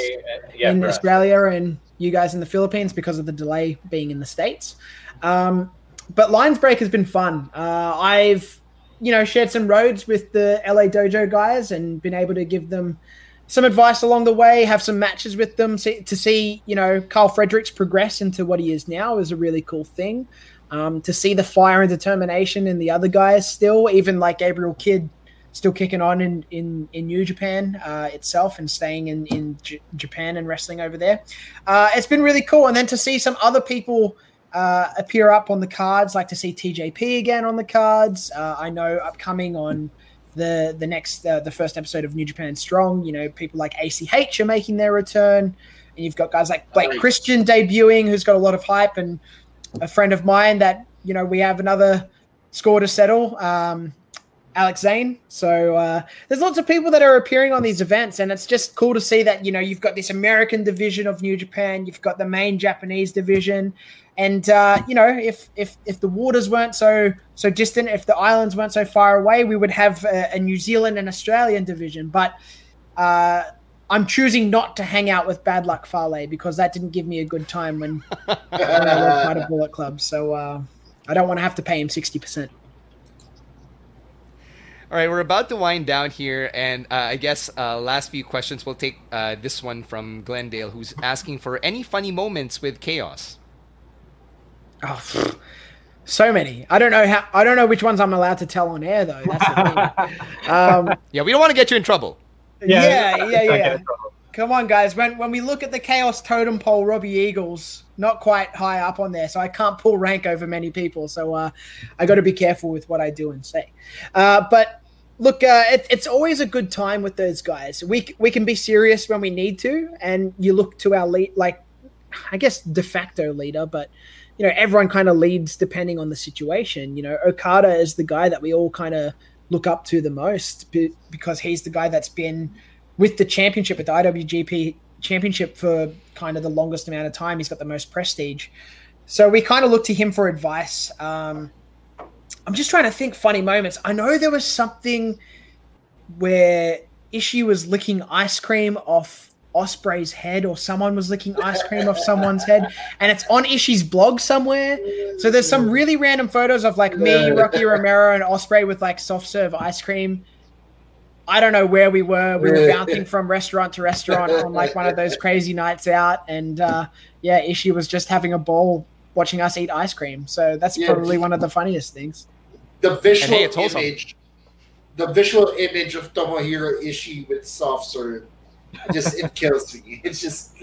yeah, in for Australia us. And you guys in the Philippines because of the delay being in the States. Um, but Lions Break has been fun. Uh, I've you know, shared some roads with the L A Dojo guys and been able to give them some advice along the way, have some matches with them. So to see, you know, Carl Fredericks progress into what he is now is a really cool thing. Um, to see the fire and determination in the other guys still, even like Gabriel Kidd still kicking on in, in, in New Japan uh, itself and staying in, in J- Japan and wrestling over there. Uh, it's been really cool. And then to see some other people Uh, appear up on the cards, like to see T J P again on the cards. Uh, I know upcoming on the the next, uh, the first episode of New Japan Strong, you know, people like A C H are making their return. And you've got guys like Blake Christian debuting, who's got a lot of hype, and a friend of mine that, you know, we have another score to settle, um, Alex Zane. So uh, there's lots of people that are appearing on these events, and it's just cool to see that, you know, you've got this American division of New Japan, you've got the main Japanese division. And, uh, you know, if, if if the waters weren't so so distant, if the islands weren't so far away, we would have a, a New Zealand and Australian division. But uh, I'm choosing not to hang out with Bad Luck Fale because that didn't give me a good time when, when I was part of Bullet Club. So uh, I don't want to have to pay him sixty percent. All right, we're about to wind down here, and uh, I guess uh, last few questions. We'll take uh, this one from Glendale, who's asking for any funny moments with Chaos. Oh, so many. I don't know how. I don't know which ones I'm allowed to tell on air, though. That's the thing. Um, yeah, we don't want to get you in trouble. Yeah, yeah, yeah. yeah. Come on, guys. When when we look at the Chaos totem pole, Robbie Eagles not quite high up on there, so I can't pull rank over many people. So uh, I got to be careful with what I do and say. Uh, but look, uh, it, it's always a good time with those guys. We we can be serious when we need to, and you look to our lead, like I guess de facto leader, but. You know, everyone kind of leads depending on the situation. You know, Okada is the guy that we all kind of look up to the most be- because he's the guy that's been with the championship, with the I W G P championship for kind of the longest amount of time. He's got the most prestige. So we kind of look to him for advice. Um, I'm just trying to think funny moments. I know there was something where Ishii was licking ice cream off Osprey's head, or someone was licking ice cream off someone's head, and it's on Ishii's blog somewhere. So there's some really random photos of like me, Rocky Romero, and Osprey with like soft serve ice cream. I don't know where we were. We were bouncing from restaurant to restaurant on like one of those crazy nights out, and uh, yeah, Ishii was just having a ball watching us eat ice cream. So that's yeah. probably one of the funniest things. The visual hey, image, awesome. the visual image of Tomohiro Ishii with soft serve. Just it kills me. It's just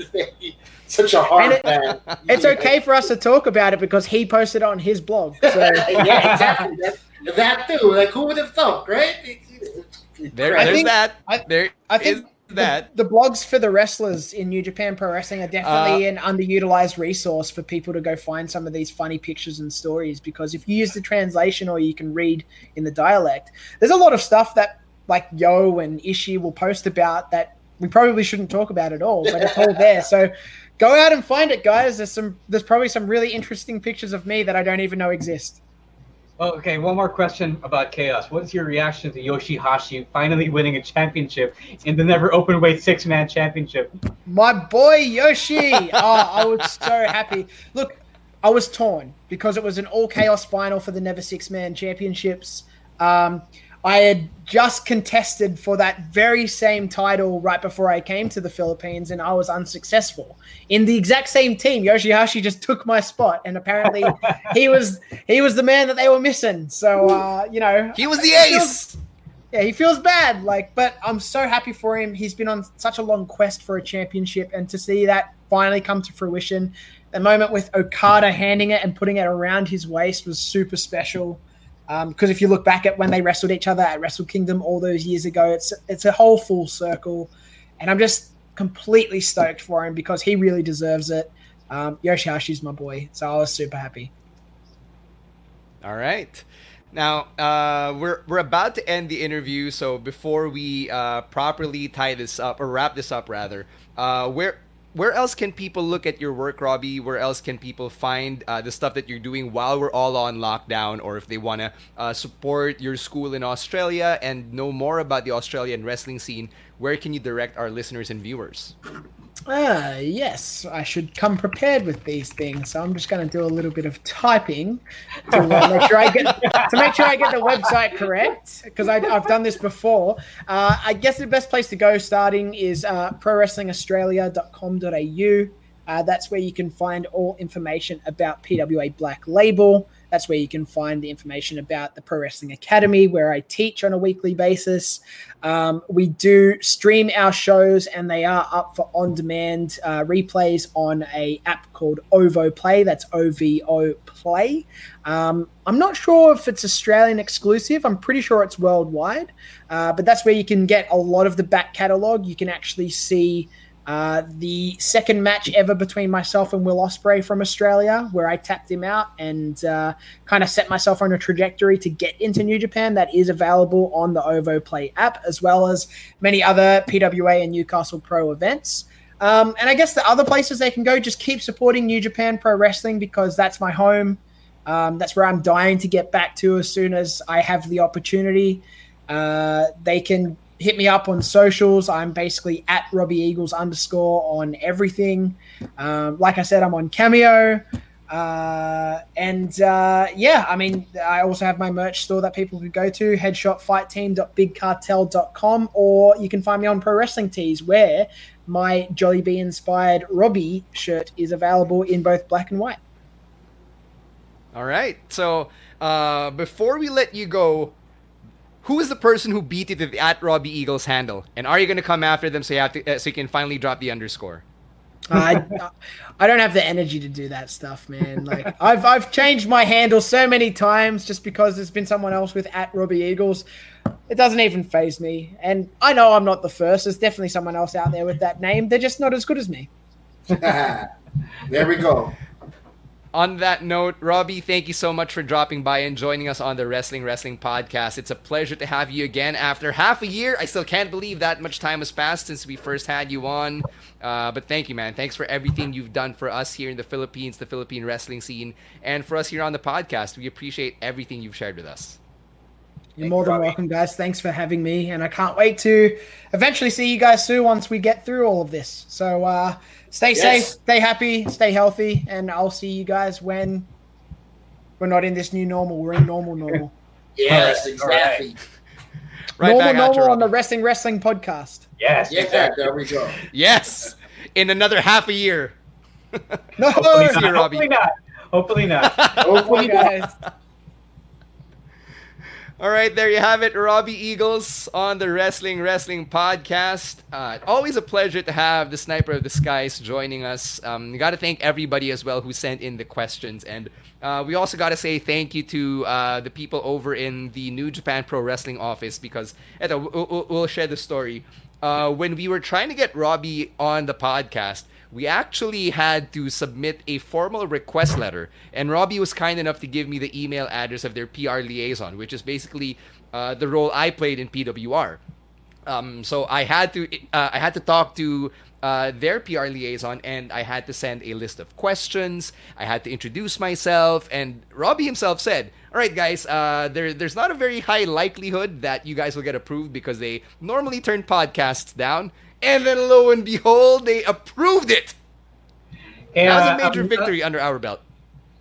such a hard it, man. It's yeah. okay for us to talk about it because he posted on his blog. So. yeah, exactly. That, that too. Like, who would have thought, right? There, I there's think, that. I, there I think is the, that. The blogs for the wrestlers in New Japan Pro Wrestling are definitely uh, an underutilized resource for people to go find some of these funny pictures and stories, because if you use the translation or you can read in the dialect, there's a lot of stuff that like Yo and Ishii will post about that we probably shouldn't talk about it all, but it's all there. So go out and find it, guys. There's some. There's probably some really interesting pictures of me that I don't even know exist. Well, okay, one more question about Chaos. What is your reaction to Yoshihashi finally winning a championship in the never open weight six-man championship? My boy Yoshi. oh, I was so happy. Look, I was torn because it was an all-Chaos final for the never six-man championships. Um, I had just contested for that very same title right before I came to the Philippines, and I was unsuccessful in the exact same team. Yoshihashi just took my spot, and apparently he was he was the man that they were missing. So uh, you know, he was the he ace. Feels, yeah, he feels bad, like, but I'm so happy for him. He's been on such a long quest for a championship, and to see that finally come to fruition, the moment with Okada handing it and putting it around his waist was super special. Because um, if you look back at when they wrestled each other at Wrestle Kingdom all those years ago, it's it's a whole full circle. And I'm just completely stoked for him because he really deserves it. Um, Yoshihashi's my boy, so I was super happy. All right. Now, uh, we're we're about to end the interview, so before we uh, properly tie this up, or wrap this up rather, uh, where where else can people look at your work, Robbie? Where else can people find uh, the stuff that you're doing while we're all on lockdown, or if they want to uh, support your school in Australia and know more about the Australian wrestling scene, where can you direct our listeners and viewers? Ah, yes, I should come prepared with these things. So I'm just going to do a little bit of typing to uh, make sure I get to make sure I get the website correct, because I've done this before. Uh, I guess the best place to go starting is uh, pro wrestling australia dot com dot a u. Uh, that's where you can find all information about P W A Black Label. That's where you can find the information about the Pro Wrestling Academy, where I teach on a weekly basis. Um, we do stream our shows, and they are up for on-demand uh, replays on a app called OVO Play. That's O V O Play. Um, I'm not sure if it's Australian exclusive. I'm pretty sure it's worldwide. Uh, but that's where you can get a lot of the back catalogue. You can actually see... Uh, the second match ever between myself and Will Ospreay from Australia, where I tapped him out and uh, kind of set myself on a trajectory to get into New Japan, that is available on the OVO Play app, as well as many other P W A and Newcastle Pro events. Um, and I guess the other places they can go, just keep supporting New Japan Pro Wrestling, because that's my home. Um, that's where I'm dying to get back to as soon as I have the opportunity. Uh, they can... hit me up on socials. I'm basically at Robbie Eagles underscore on everything. Um, like I said, I'm on Cameo. Uh, and uh, yeah, I mean, I also have my merch store that people could go to, headshot fight team dot big cartel dot com, or you can find me on Pro Wrestling Tees, where my Jollibee inspired Robbie shirt is available in both black and white. All right. So uh, before we let you go, who is the person who beat you to the at Robbie Eagles handle? And are you going to come after them so you, have to, uh, so you can finally drop the underscore? uh, I, I don't have the energy to do that stuff, man. Like I've I've changed my handle so many times just because there's been someone else with at Robbie Eagles. It doesn't even faze me. And I know I'm not the first. There's definitely someone else out there with that name. They're just not as good as me. There we go. On that note, Robbie, thank you so much for dropping by and joining us on the Wrestling Wrestling Podcast. It's a pleasure to have you again after half a year. I still can't believe that much time has passed since we first had you on. Uh, but thank you, man. Thanks for everything you've done for us here in the Philippines, the Philippine wrestling scene, and for us here on the podcast. We appreciate everything you've shared with us. You're Thanks, more than Robbie. Welcome, guys. Thanks for having me. And I can't wait to eventually see you guys soon once we get through all of this. So uh, stay yes. safe, stay happy, stay healthy. And I'll see you guys when we're not in this new normal. We're in normal normal. Yes, right. Exactly. Right. Right normal back normal you, on the Wrestling Wrestling Podcast. Yes, yes, exactly. There we go. Yes, in another half a year. No, hopefully not. Year, Robbie. Hopefully not. Hopefully not. Hopefully not. All right, there you have it. Robbie Eagles on the Wrestling Wrestling Podcast. Uh, always a pleasure to have the Sniper of the Skies joining us. Um, we got to thank everybody as well who sent in the questions. And uh, we also got to say thank you to uh, the people over in the New Japan Pro Wrestling office, because eto, we'll, we'll share the story. Uh, when we were trying to get Robbie on the podcast, we actually had to submit a formal request letter, and Robbie was kind enough to give me the email address of their P R liaison, which is basically uh, the role I played in P W R. Um, so I had to uh, I had to talk to uh, their P R liaison, and I had to send a list of questions. I had to introduce myself, and Robbie himself said, all right, guys, uh, there, there's not a very high likelihood that you guys will get approved because they normally turn podcasts down. And then, lo and behold, they approved it. And, that was a major uh, um, victory under our belt.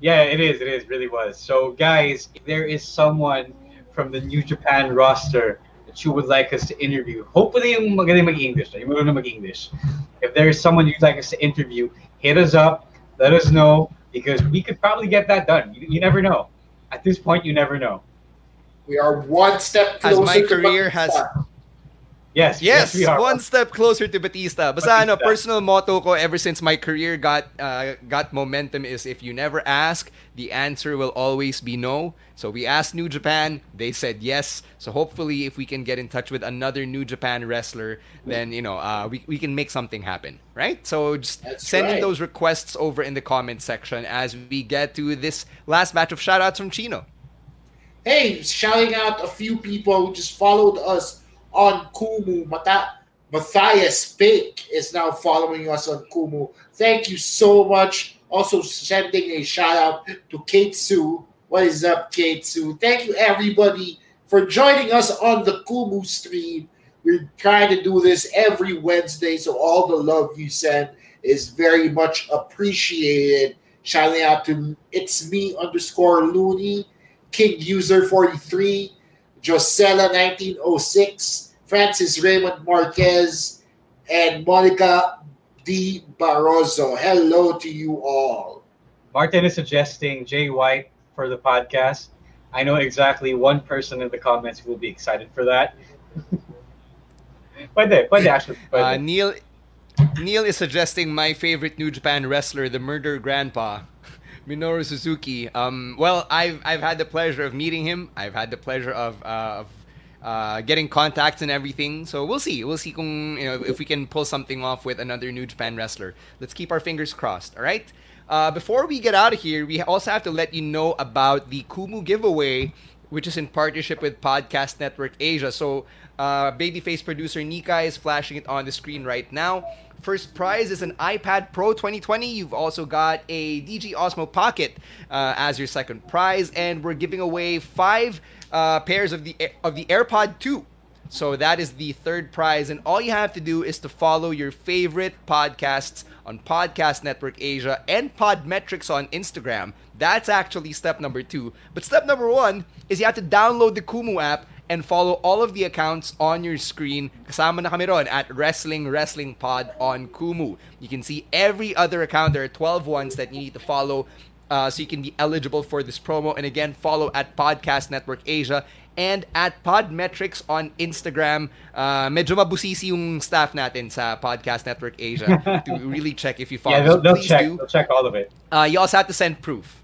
Yeah, it is. It is. It really was. So, guys, if there is someone from the New Japan roster that you would like us to interview, hopefully yung magaling mag-English. Yung magaling mag-English. If there is someone you'd like us to interview, hit us up. Let us know, because we could probably get that done. You, you never know. At this point, you never know. We are one step closer. As my career has... Yes, yes, yes one step closer to Batista. Basta ano, personal motto ko ever since my career got uh, got momentum is if you never ask, the answer will always be no. So we asked New Japan, they said yes. So hopefully if we can get in touch with another New Japan wrestler, then you know, uh, we we can make something happen, right? So just That's send right. in those requests over in the comment section as we get to this last batch of shoutouts from Chino. Hey, shouting out a few people who just followed us on Kumu. Mata- Matthias Pick is now following us on Kumu. Thank you so much. Also sending a shout out to Kate Sue. What is up, Kate Sue? Thank you, everybody, for joining us on the Kumu stream. We're trying to do this every Wednesday, so all the love you send is very much appreciated. Shouting out to It's Me underscore Looney, King User forty-three, Josella nineteen oh six, Francis Raymond Marquez, and Monica D. Barroso. Hello to you all. Martin is suggesting Jay White for the podcast. I know exactly one person in the comments who will be excited for that. Pwede, pwede, actually, pwede. Uh, Neil, Neil is suggesting my favorite New Japan wrestler, the Murder Grandpa, Minoru Suzuki. Um, well, I've I've had the pleasure of meeting him. I've had the pleasure of uh, of uh, getting contacts and everything. So we'll see. We'll see kung, you know, if we can pull something off with another New Japan wrestler. Let's keep our fingers crossed. All right. Uh, before we get out of here, we also have to let you know about the Kumu giveaway, which is in partnership with Podcast Network Asia. So uh, Babyface producer Nikai is flashing it on the screen right now. First prize is an iPad Pro twenty twenty. You've also got a D J I Osmo Pocket uh, as your second prize. And we're giving away five uh, pairs of the of the AirPod two. So that is the third prize. And all you have to do is to follow your favorite podcasts on Podcast Network Asia and Podmetrics on Instagram. That's actually step number two. But step number one is you have to download the Kumu app and follow all of the accounts on your screen. Kasama na kami ron at Wrestling Wrestling Pod on Kumu. You can see every other account. There are twelve ones that you need to follow uh, so you can be eligible for this promo. And again, follow at Podcast Network Asia and at Podmetrics on Instagram. Uh, medyo mabusisi yung staff natin sa Podcast Network Asia to really check if you follow. Yeah, they'll, they'll check. Do. They'll check all of it. Uh, you also have to send proof.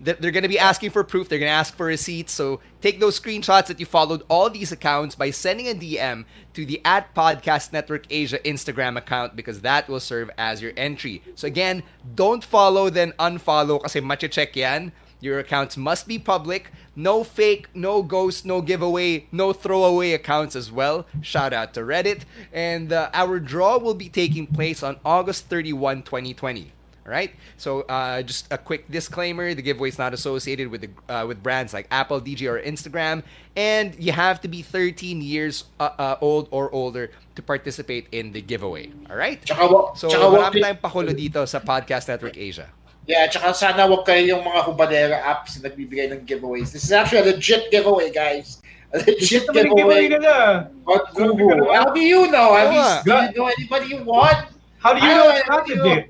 They're going to be asking for proof. They're going to ask for receipts. So take those screenshots that you followed all these accounts by sending a D M to the at Podcast Network Asia Instagram account because that will serve as your entry. So again, don't follow, then unfollow kasi mache-check yan. Your accounts must be public. No fake, no ghost, no giveaway, no throwaway accounts as well. Shout out to Reddit. And uh, our draw will be taking place on August thirty-first, twenty twenty. All right. So uh, just a quick disclaimer: the giveaway is not associated with the, uh, with brands like Apple, D J I, or Instagram, and you have to be thirteen years uh, uh, old or older to participate in the giveaway. All right. Tsaka, so marami tayong pakulo dito sa Podcast Network Asia. Yeah, tsaka sana wag kayo yung mga hubadera apps na nagbibigay ng giveaways. This is actually a legit giveaway, guys. A legit giveaway. What Google? How do you know? Have you, do you know anybody you want? How do you know? How do you know?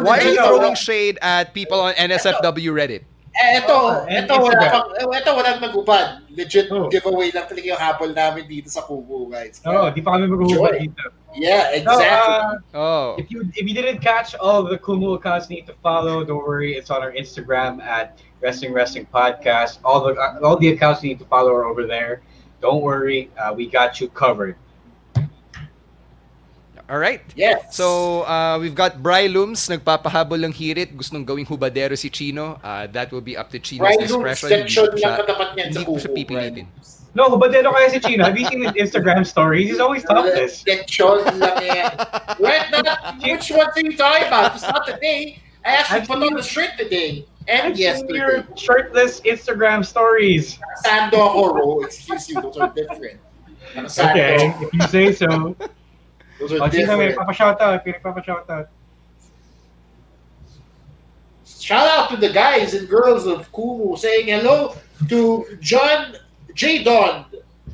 Why are you throwing shade at people on N S F W Reddit? Ito, ito walang mag-ubad. Legit giveaway lang talaga yung hapol namin dito sa Kumu, guys. Oo, di pa kami mag-ubad dito. Yeah, exactly. Oh. If you if you didn't catch all the Kumu accounts you need to follow, don't worry. It's on our Instagram at Wrestling Wrestling Podcast. All the all the accounts you need to follow are over there. Don't worry, uh, we got you covered. All right. Yes. So uh, we've got Bry Looms, nagpapahabol ng hirit, gustong gawing hubadero si Chino. Uh, that will be up to Chino's discretion. Bry Looms, section lang katapat niyan sa Kumu. Hindi ko siya pipilitin. No, hubadero kaya si Chino. Have you seen his Instagram stories? He's always top this. Section lang yan. Right now, which one are you talking about? It's not today. I actually I've put on the shirt today. And I've yesterday. Seen your shirtless Instagram stories. Sando Horo. Excuse you, those are different. Okay, if you say so. Those are oh, different. Shout out. Shout out to the guys and girls of Kumu saying hello to John J. Don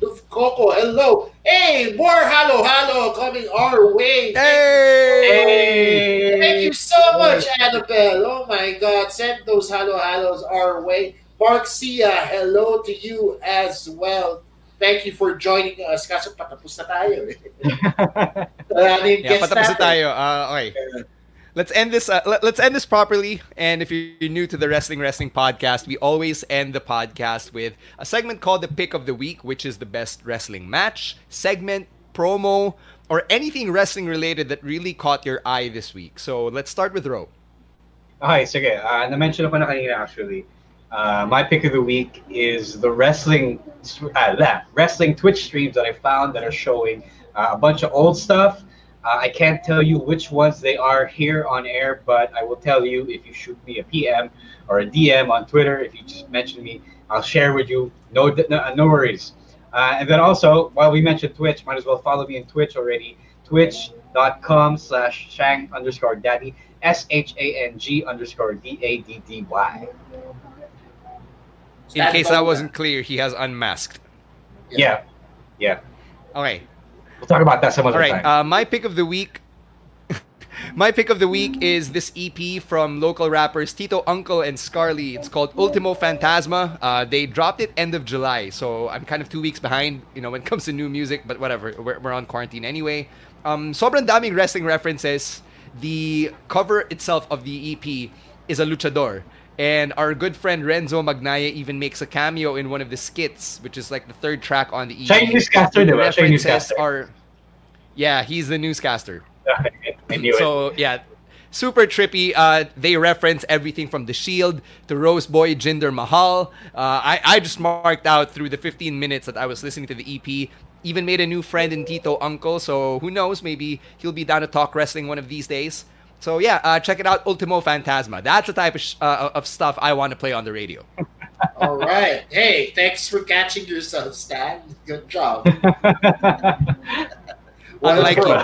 of Coco. Hello. Hey, more halo halo coming our way. Hey. Hey. Thank you so much, Annabelle. Oh my God. Send those halo halos our way. Mark Sia, hello to you as well. Thank you for joining us. Kaso patapos na tayo. yeah, patapos na tayo. Uh, okay. Let's end this uh, let, let's end this properly. And if you're new to the Wrestling Wrestling Podcast, we always end the podcast with a segment called the Pick of the Week, which is the best wrestling match, segment, promo, or anything wrestling related that really caught your eye this week. So let's start with Ro. Okay, sige. Uh, na-mention ko na kanina actually. Uh, my pick of the week is the wrestling uh, wrestling Twitch streams that I found that are showing uh, a bunch of old stuff. Uh, I can't tell you which ones they are here on air, but I will tell you if you shoot me a P M or a D M on Twitter, if you just mention me, I'll share with you. No, no, no worries. Uh, and then also, while we mentioned Twitch, might as well follow me on Twitch already. Twitch.com slash Shang underscore Daddy, S H A N G underscore D A D D Y. In case that wasn't clear, he has unmasked. Yeah. Yeah. Okay. We'll talk about that some other All right. time. Uh, my pick of the week. My pick of the week is this E P from local rappers Tito Uncle and Scarly. It's called Ultimo Fantasma. Uh, they dropped it end of July, so I'm kind of two weeks behind, you know, when it comes to new music. But whatever, we're, we're on quarantine anyway. Um, sobrang daming wrestling references. The cover itself of the E P is a luchador. And our good friend Renzo Magnaya even makes a cameo in one of the skits, which is like the third track on the E P. Chinese caster, the references newscaster. Are, yeah, he's the newscaster. I knew so it. yeah, super trippy. Uh, they reference everything from The Shield to Rose Boy Jinder Mahal. Uh, I I just marked out through the fifteen minutes that I was listening to the E P. Even made a new friend in Tito Uncle. So who knows? Maybe he'll be down to talk wrestling one of these days. So yeah, uh, check it out, Ultimo Fantasma. That's the type of, sh- uh, of stuff I want to play on the radio. All right. Hey, thanks for catching yourself, Stan. Good job. what, Unlike a pro. You.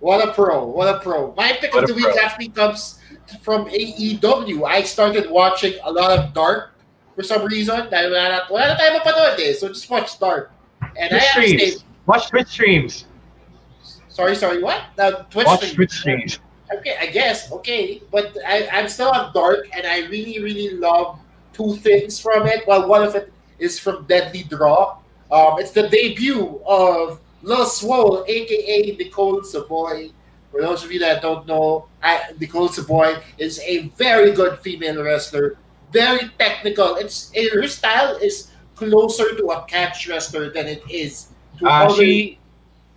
what a pro. What a pro. My pick what of the week actually comes from A E W. I started watching a lot of Dark for some reason. I don't time so just watch Dark. And Twitch I streams. Stayed... Watch Twitch streams. Sorry, sorry, what? No, Twitch watch streams. Twitch streams. Okay, I guess. Okay. But I, I'm still on Dark, and I really, really love two things from it. Well, one of it is from Deadly Draw. Um, it's the debut of Lil Swole, a k a. Nicole Savoy. For those of you that don't know, I, Nicole Savoy is a very good female wrestler. Very technical. It's Her style is closer to a catch wrestler than it is to uh, other... She...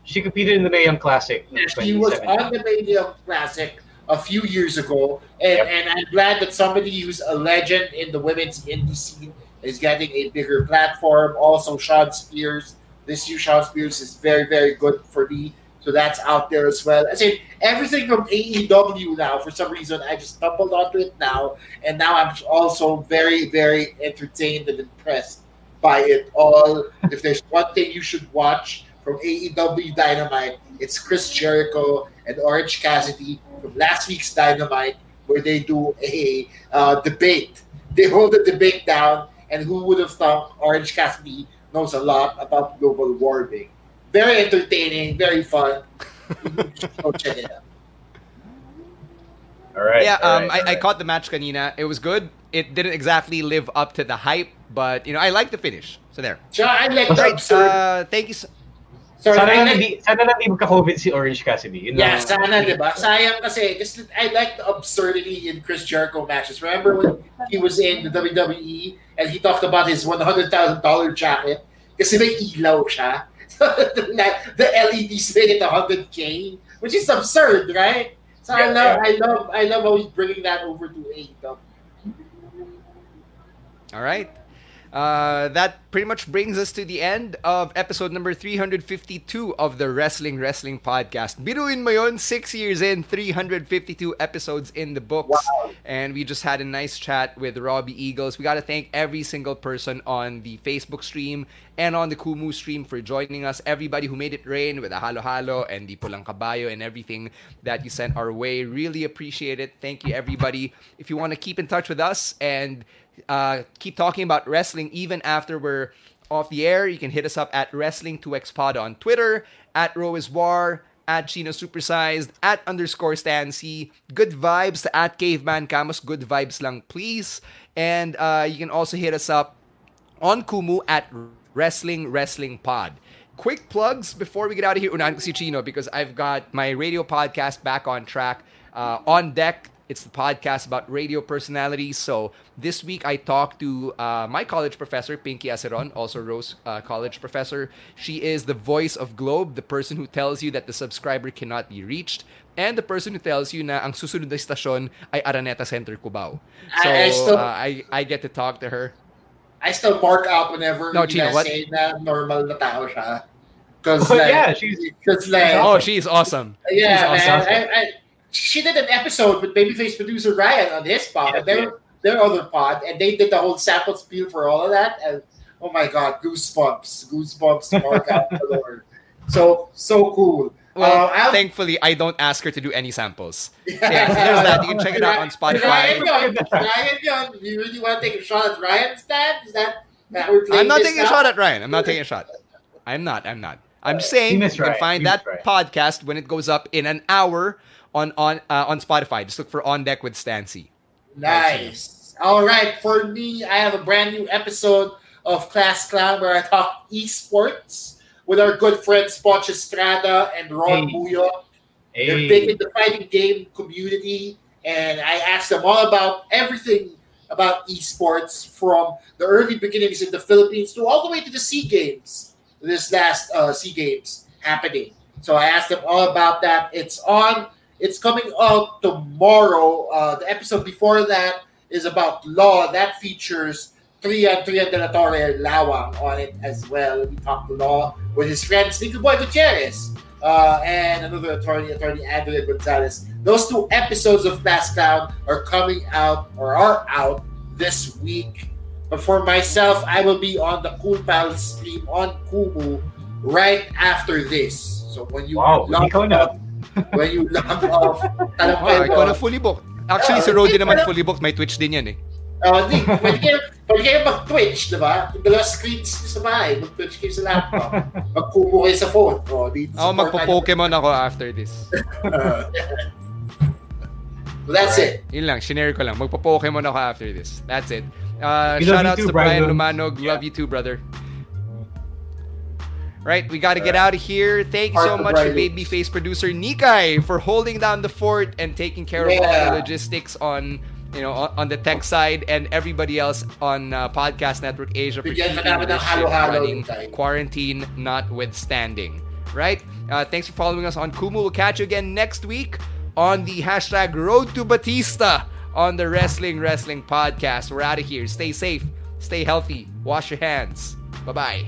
She competed in the Mae Young Classic. She was on the Mae Young Classic a few years ago, and, yep. and I'm glad that somebody who's a legend in the women's indie scene is getting a bigger platform. Also, Sean Spears. This new Sean Spears is very, very good for me, so that's out there as well. I said everything from A E W now. For some reason, I just stumbled onto it now, and now I'm also very, very entertained and impressed by it all. If there's one thing you should watch from A E W Dynamite, it's Chris Jericho and Orange Cassidy from last week's Dynamite, where they do a uh, debate. They hold the debate down, and who would have thought Orange Cassidy knows a lot about global warming? Very entertaining, very fun. Go check it out. All right. Yeah, all um, right, I, right. I caught the match kanina. It was good. It didn't exactly live up to the hype, but you know, I like the finish. So there. Sure, I like the right, uh, Thank you so Sorry, sana I like, na hindi magka-COVID si Orange Cassidy. You know? Yeah, sana, di ba? Sayang kasi, because I like the absurdity in Chris Jericho matches. Remember when he was in the W W E and he talked about his one hundred thousand dollars jacket? Kasi may ilaw siya. The L E Ds made it one hundred K, which is absurd, right? So yeah, I love yeah. I love, I love how he's bringing that over to A E W. All right. Uh, that pretty much brings us to the end of episode number three fifty-two of the Wrestling Wrestling Podcast. Biruin mo yon, six years in, three hundred fifty-two episodes in the books. Wow. And we just had a nice chat with Robbie Eagles. We got to thank every single person on the Facebook stream and on the Kumu stream for joining us. Everybody who made it rain with the Halo Halo and the Pulang Kabayo and everything that you sent our way. Really appreciate it. Thank you, everybody. If you want to keep in touch with us and Uh, keep talking about wrestling even after we're off the air, you can hit us up at Wrestling two X Pod on Twitter, at Roiswar, at Chino Supersized, at underscore Stan C. Good vibes to at Caveman Camus. Good vibes lang, please. And uh, you can also hit us up on Kumu at Wrestling Wrestling Pod. Quick plugs before we get out of here. Unahan ko si Chino because I've got my radio podcast back on track, uh, on deck. It's the podcast about radio personalities. So this week I talked to uh, my college professor, Pinky Aceron, also Rose uh, college professor. She is the voice of Globe, the person who tells you that the subscriber cannot be reached. and the person who tells you na ang susunod na stasyon ay Araneta Center, Cubao. So I, I, still, uh, I I get to talk to her. I still mark out whenever no, Chino, you say na normal na tao siya. Because well, like, yeah, she's because like oh she's awesome. Yeah, she's awesome. I, I, she did an episode with Babyface producer Ryan on his pod, yeah, their their other pod, and they did the whole sample spiel for all of that. And oh my god, goosebumps, goosebumps, mark out the Lord. So so cool. Well, uh, thankfully, I don't ask her to do any samples. Yeah, yeah so there's that. You can check it out on Spotify. Ryan, Ryan, you really want to take a shot at Ryan's dad? Is that that we're playing? I'm not taking now? a shot at Ryan. I'm not taking a shot. I'm not. I'm not. I'm just saying you can find that podcast when it goes up in an hour on on uh, on Spotify. Just look for On Deck with Stancy. Nice. All right. For me, I have a brand new episode of Class Clown where I talk esports with our good friends Poch Estrada and Ron hey. Buyo. Hey. They're big in the fighting game community, and I asked them all about everything about esports from the early beginnings in the Philippines to all the way to the SEA Games, this last uh, SEA Games happening. So I asked them all about that. It's on. It's coming out tomorrow. Uh, the episode before that is about Law. That features Trian, Trian de la Torre Lawang on it as well. We talked to Law with his friend Sneaker Boy Gutierrez uh, and another attorney, attorney Andrea Gonzalez. Those two episodes of Class Clown are coming out or are out this week. But for myself, I will be on the Cool Pals stream on Kumu right after this. So when you wow, log off, when you log off, I'm going to fully booked. Actually, si Rody naman fully booked. May Twitch din yan eh. Uh, di, pwede kayo, pwede kayo mag-Twitch, diba? Dalawa screens sa bahay, mag-Twitch kayo sa laptop, mag-kubo kayo sa phone. O, oh, magpo-Pokemon ako after this. uh, well, that's right. It. Yun lang, shinare ko lang. Magpo-Pokemon ako after this. That's it. Uh, Shoutouts to Brian Lumanog. Yeah. Love you too, brother. Right, we gotta get out of here. Thank you so much to Babyface producer Nikai for holding down the fort and taking care yeah. of all the logistics on... You know, on the tech side, and everybody else on uh, Podcast Network Asia for keeping this ship running, quarantine notwithstanding. Right? Uh, thanks for following us on Kumu. We'll catch you again next week on the hashtag Road to Batista on the Wrestling Wrestling Podcast. We're out of here. Stay safe. Stay healthy. Wash your hands. Bye-bye.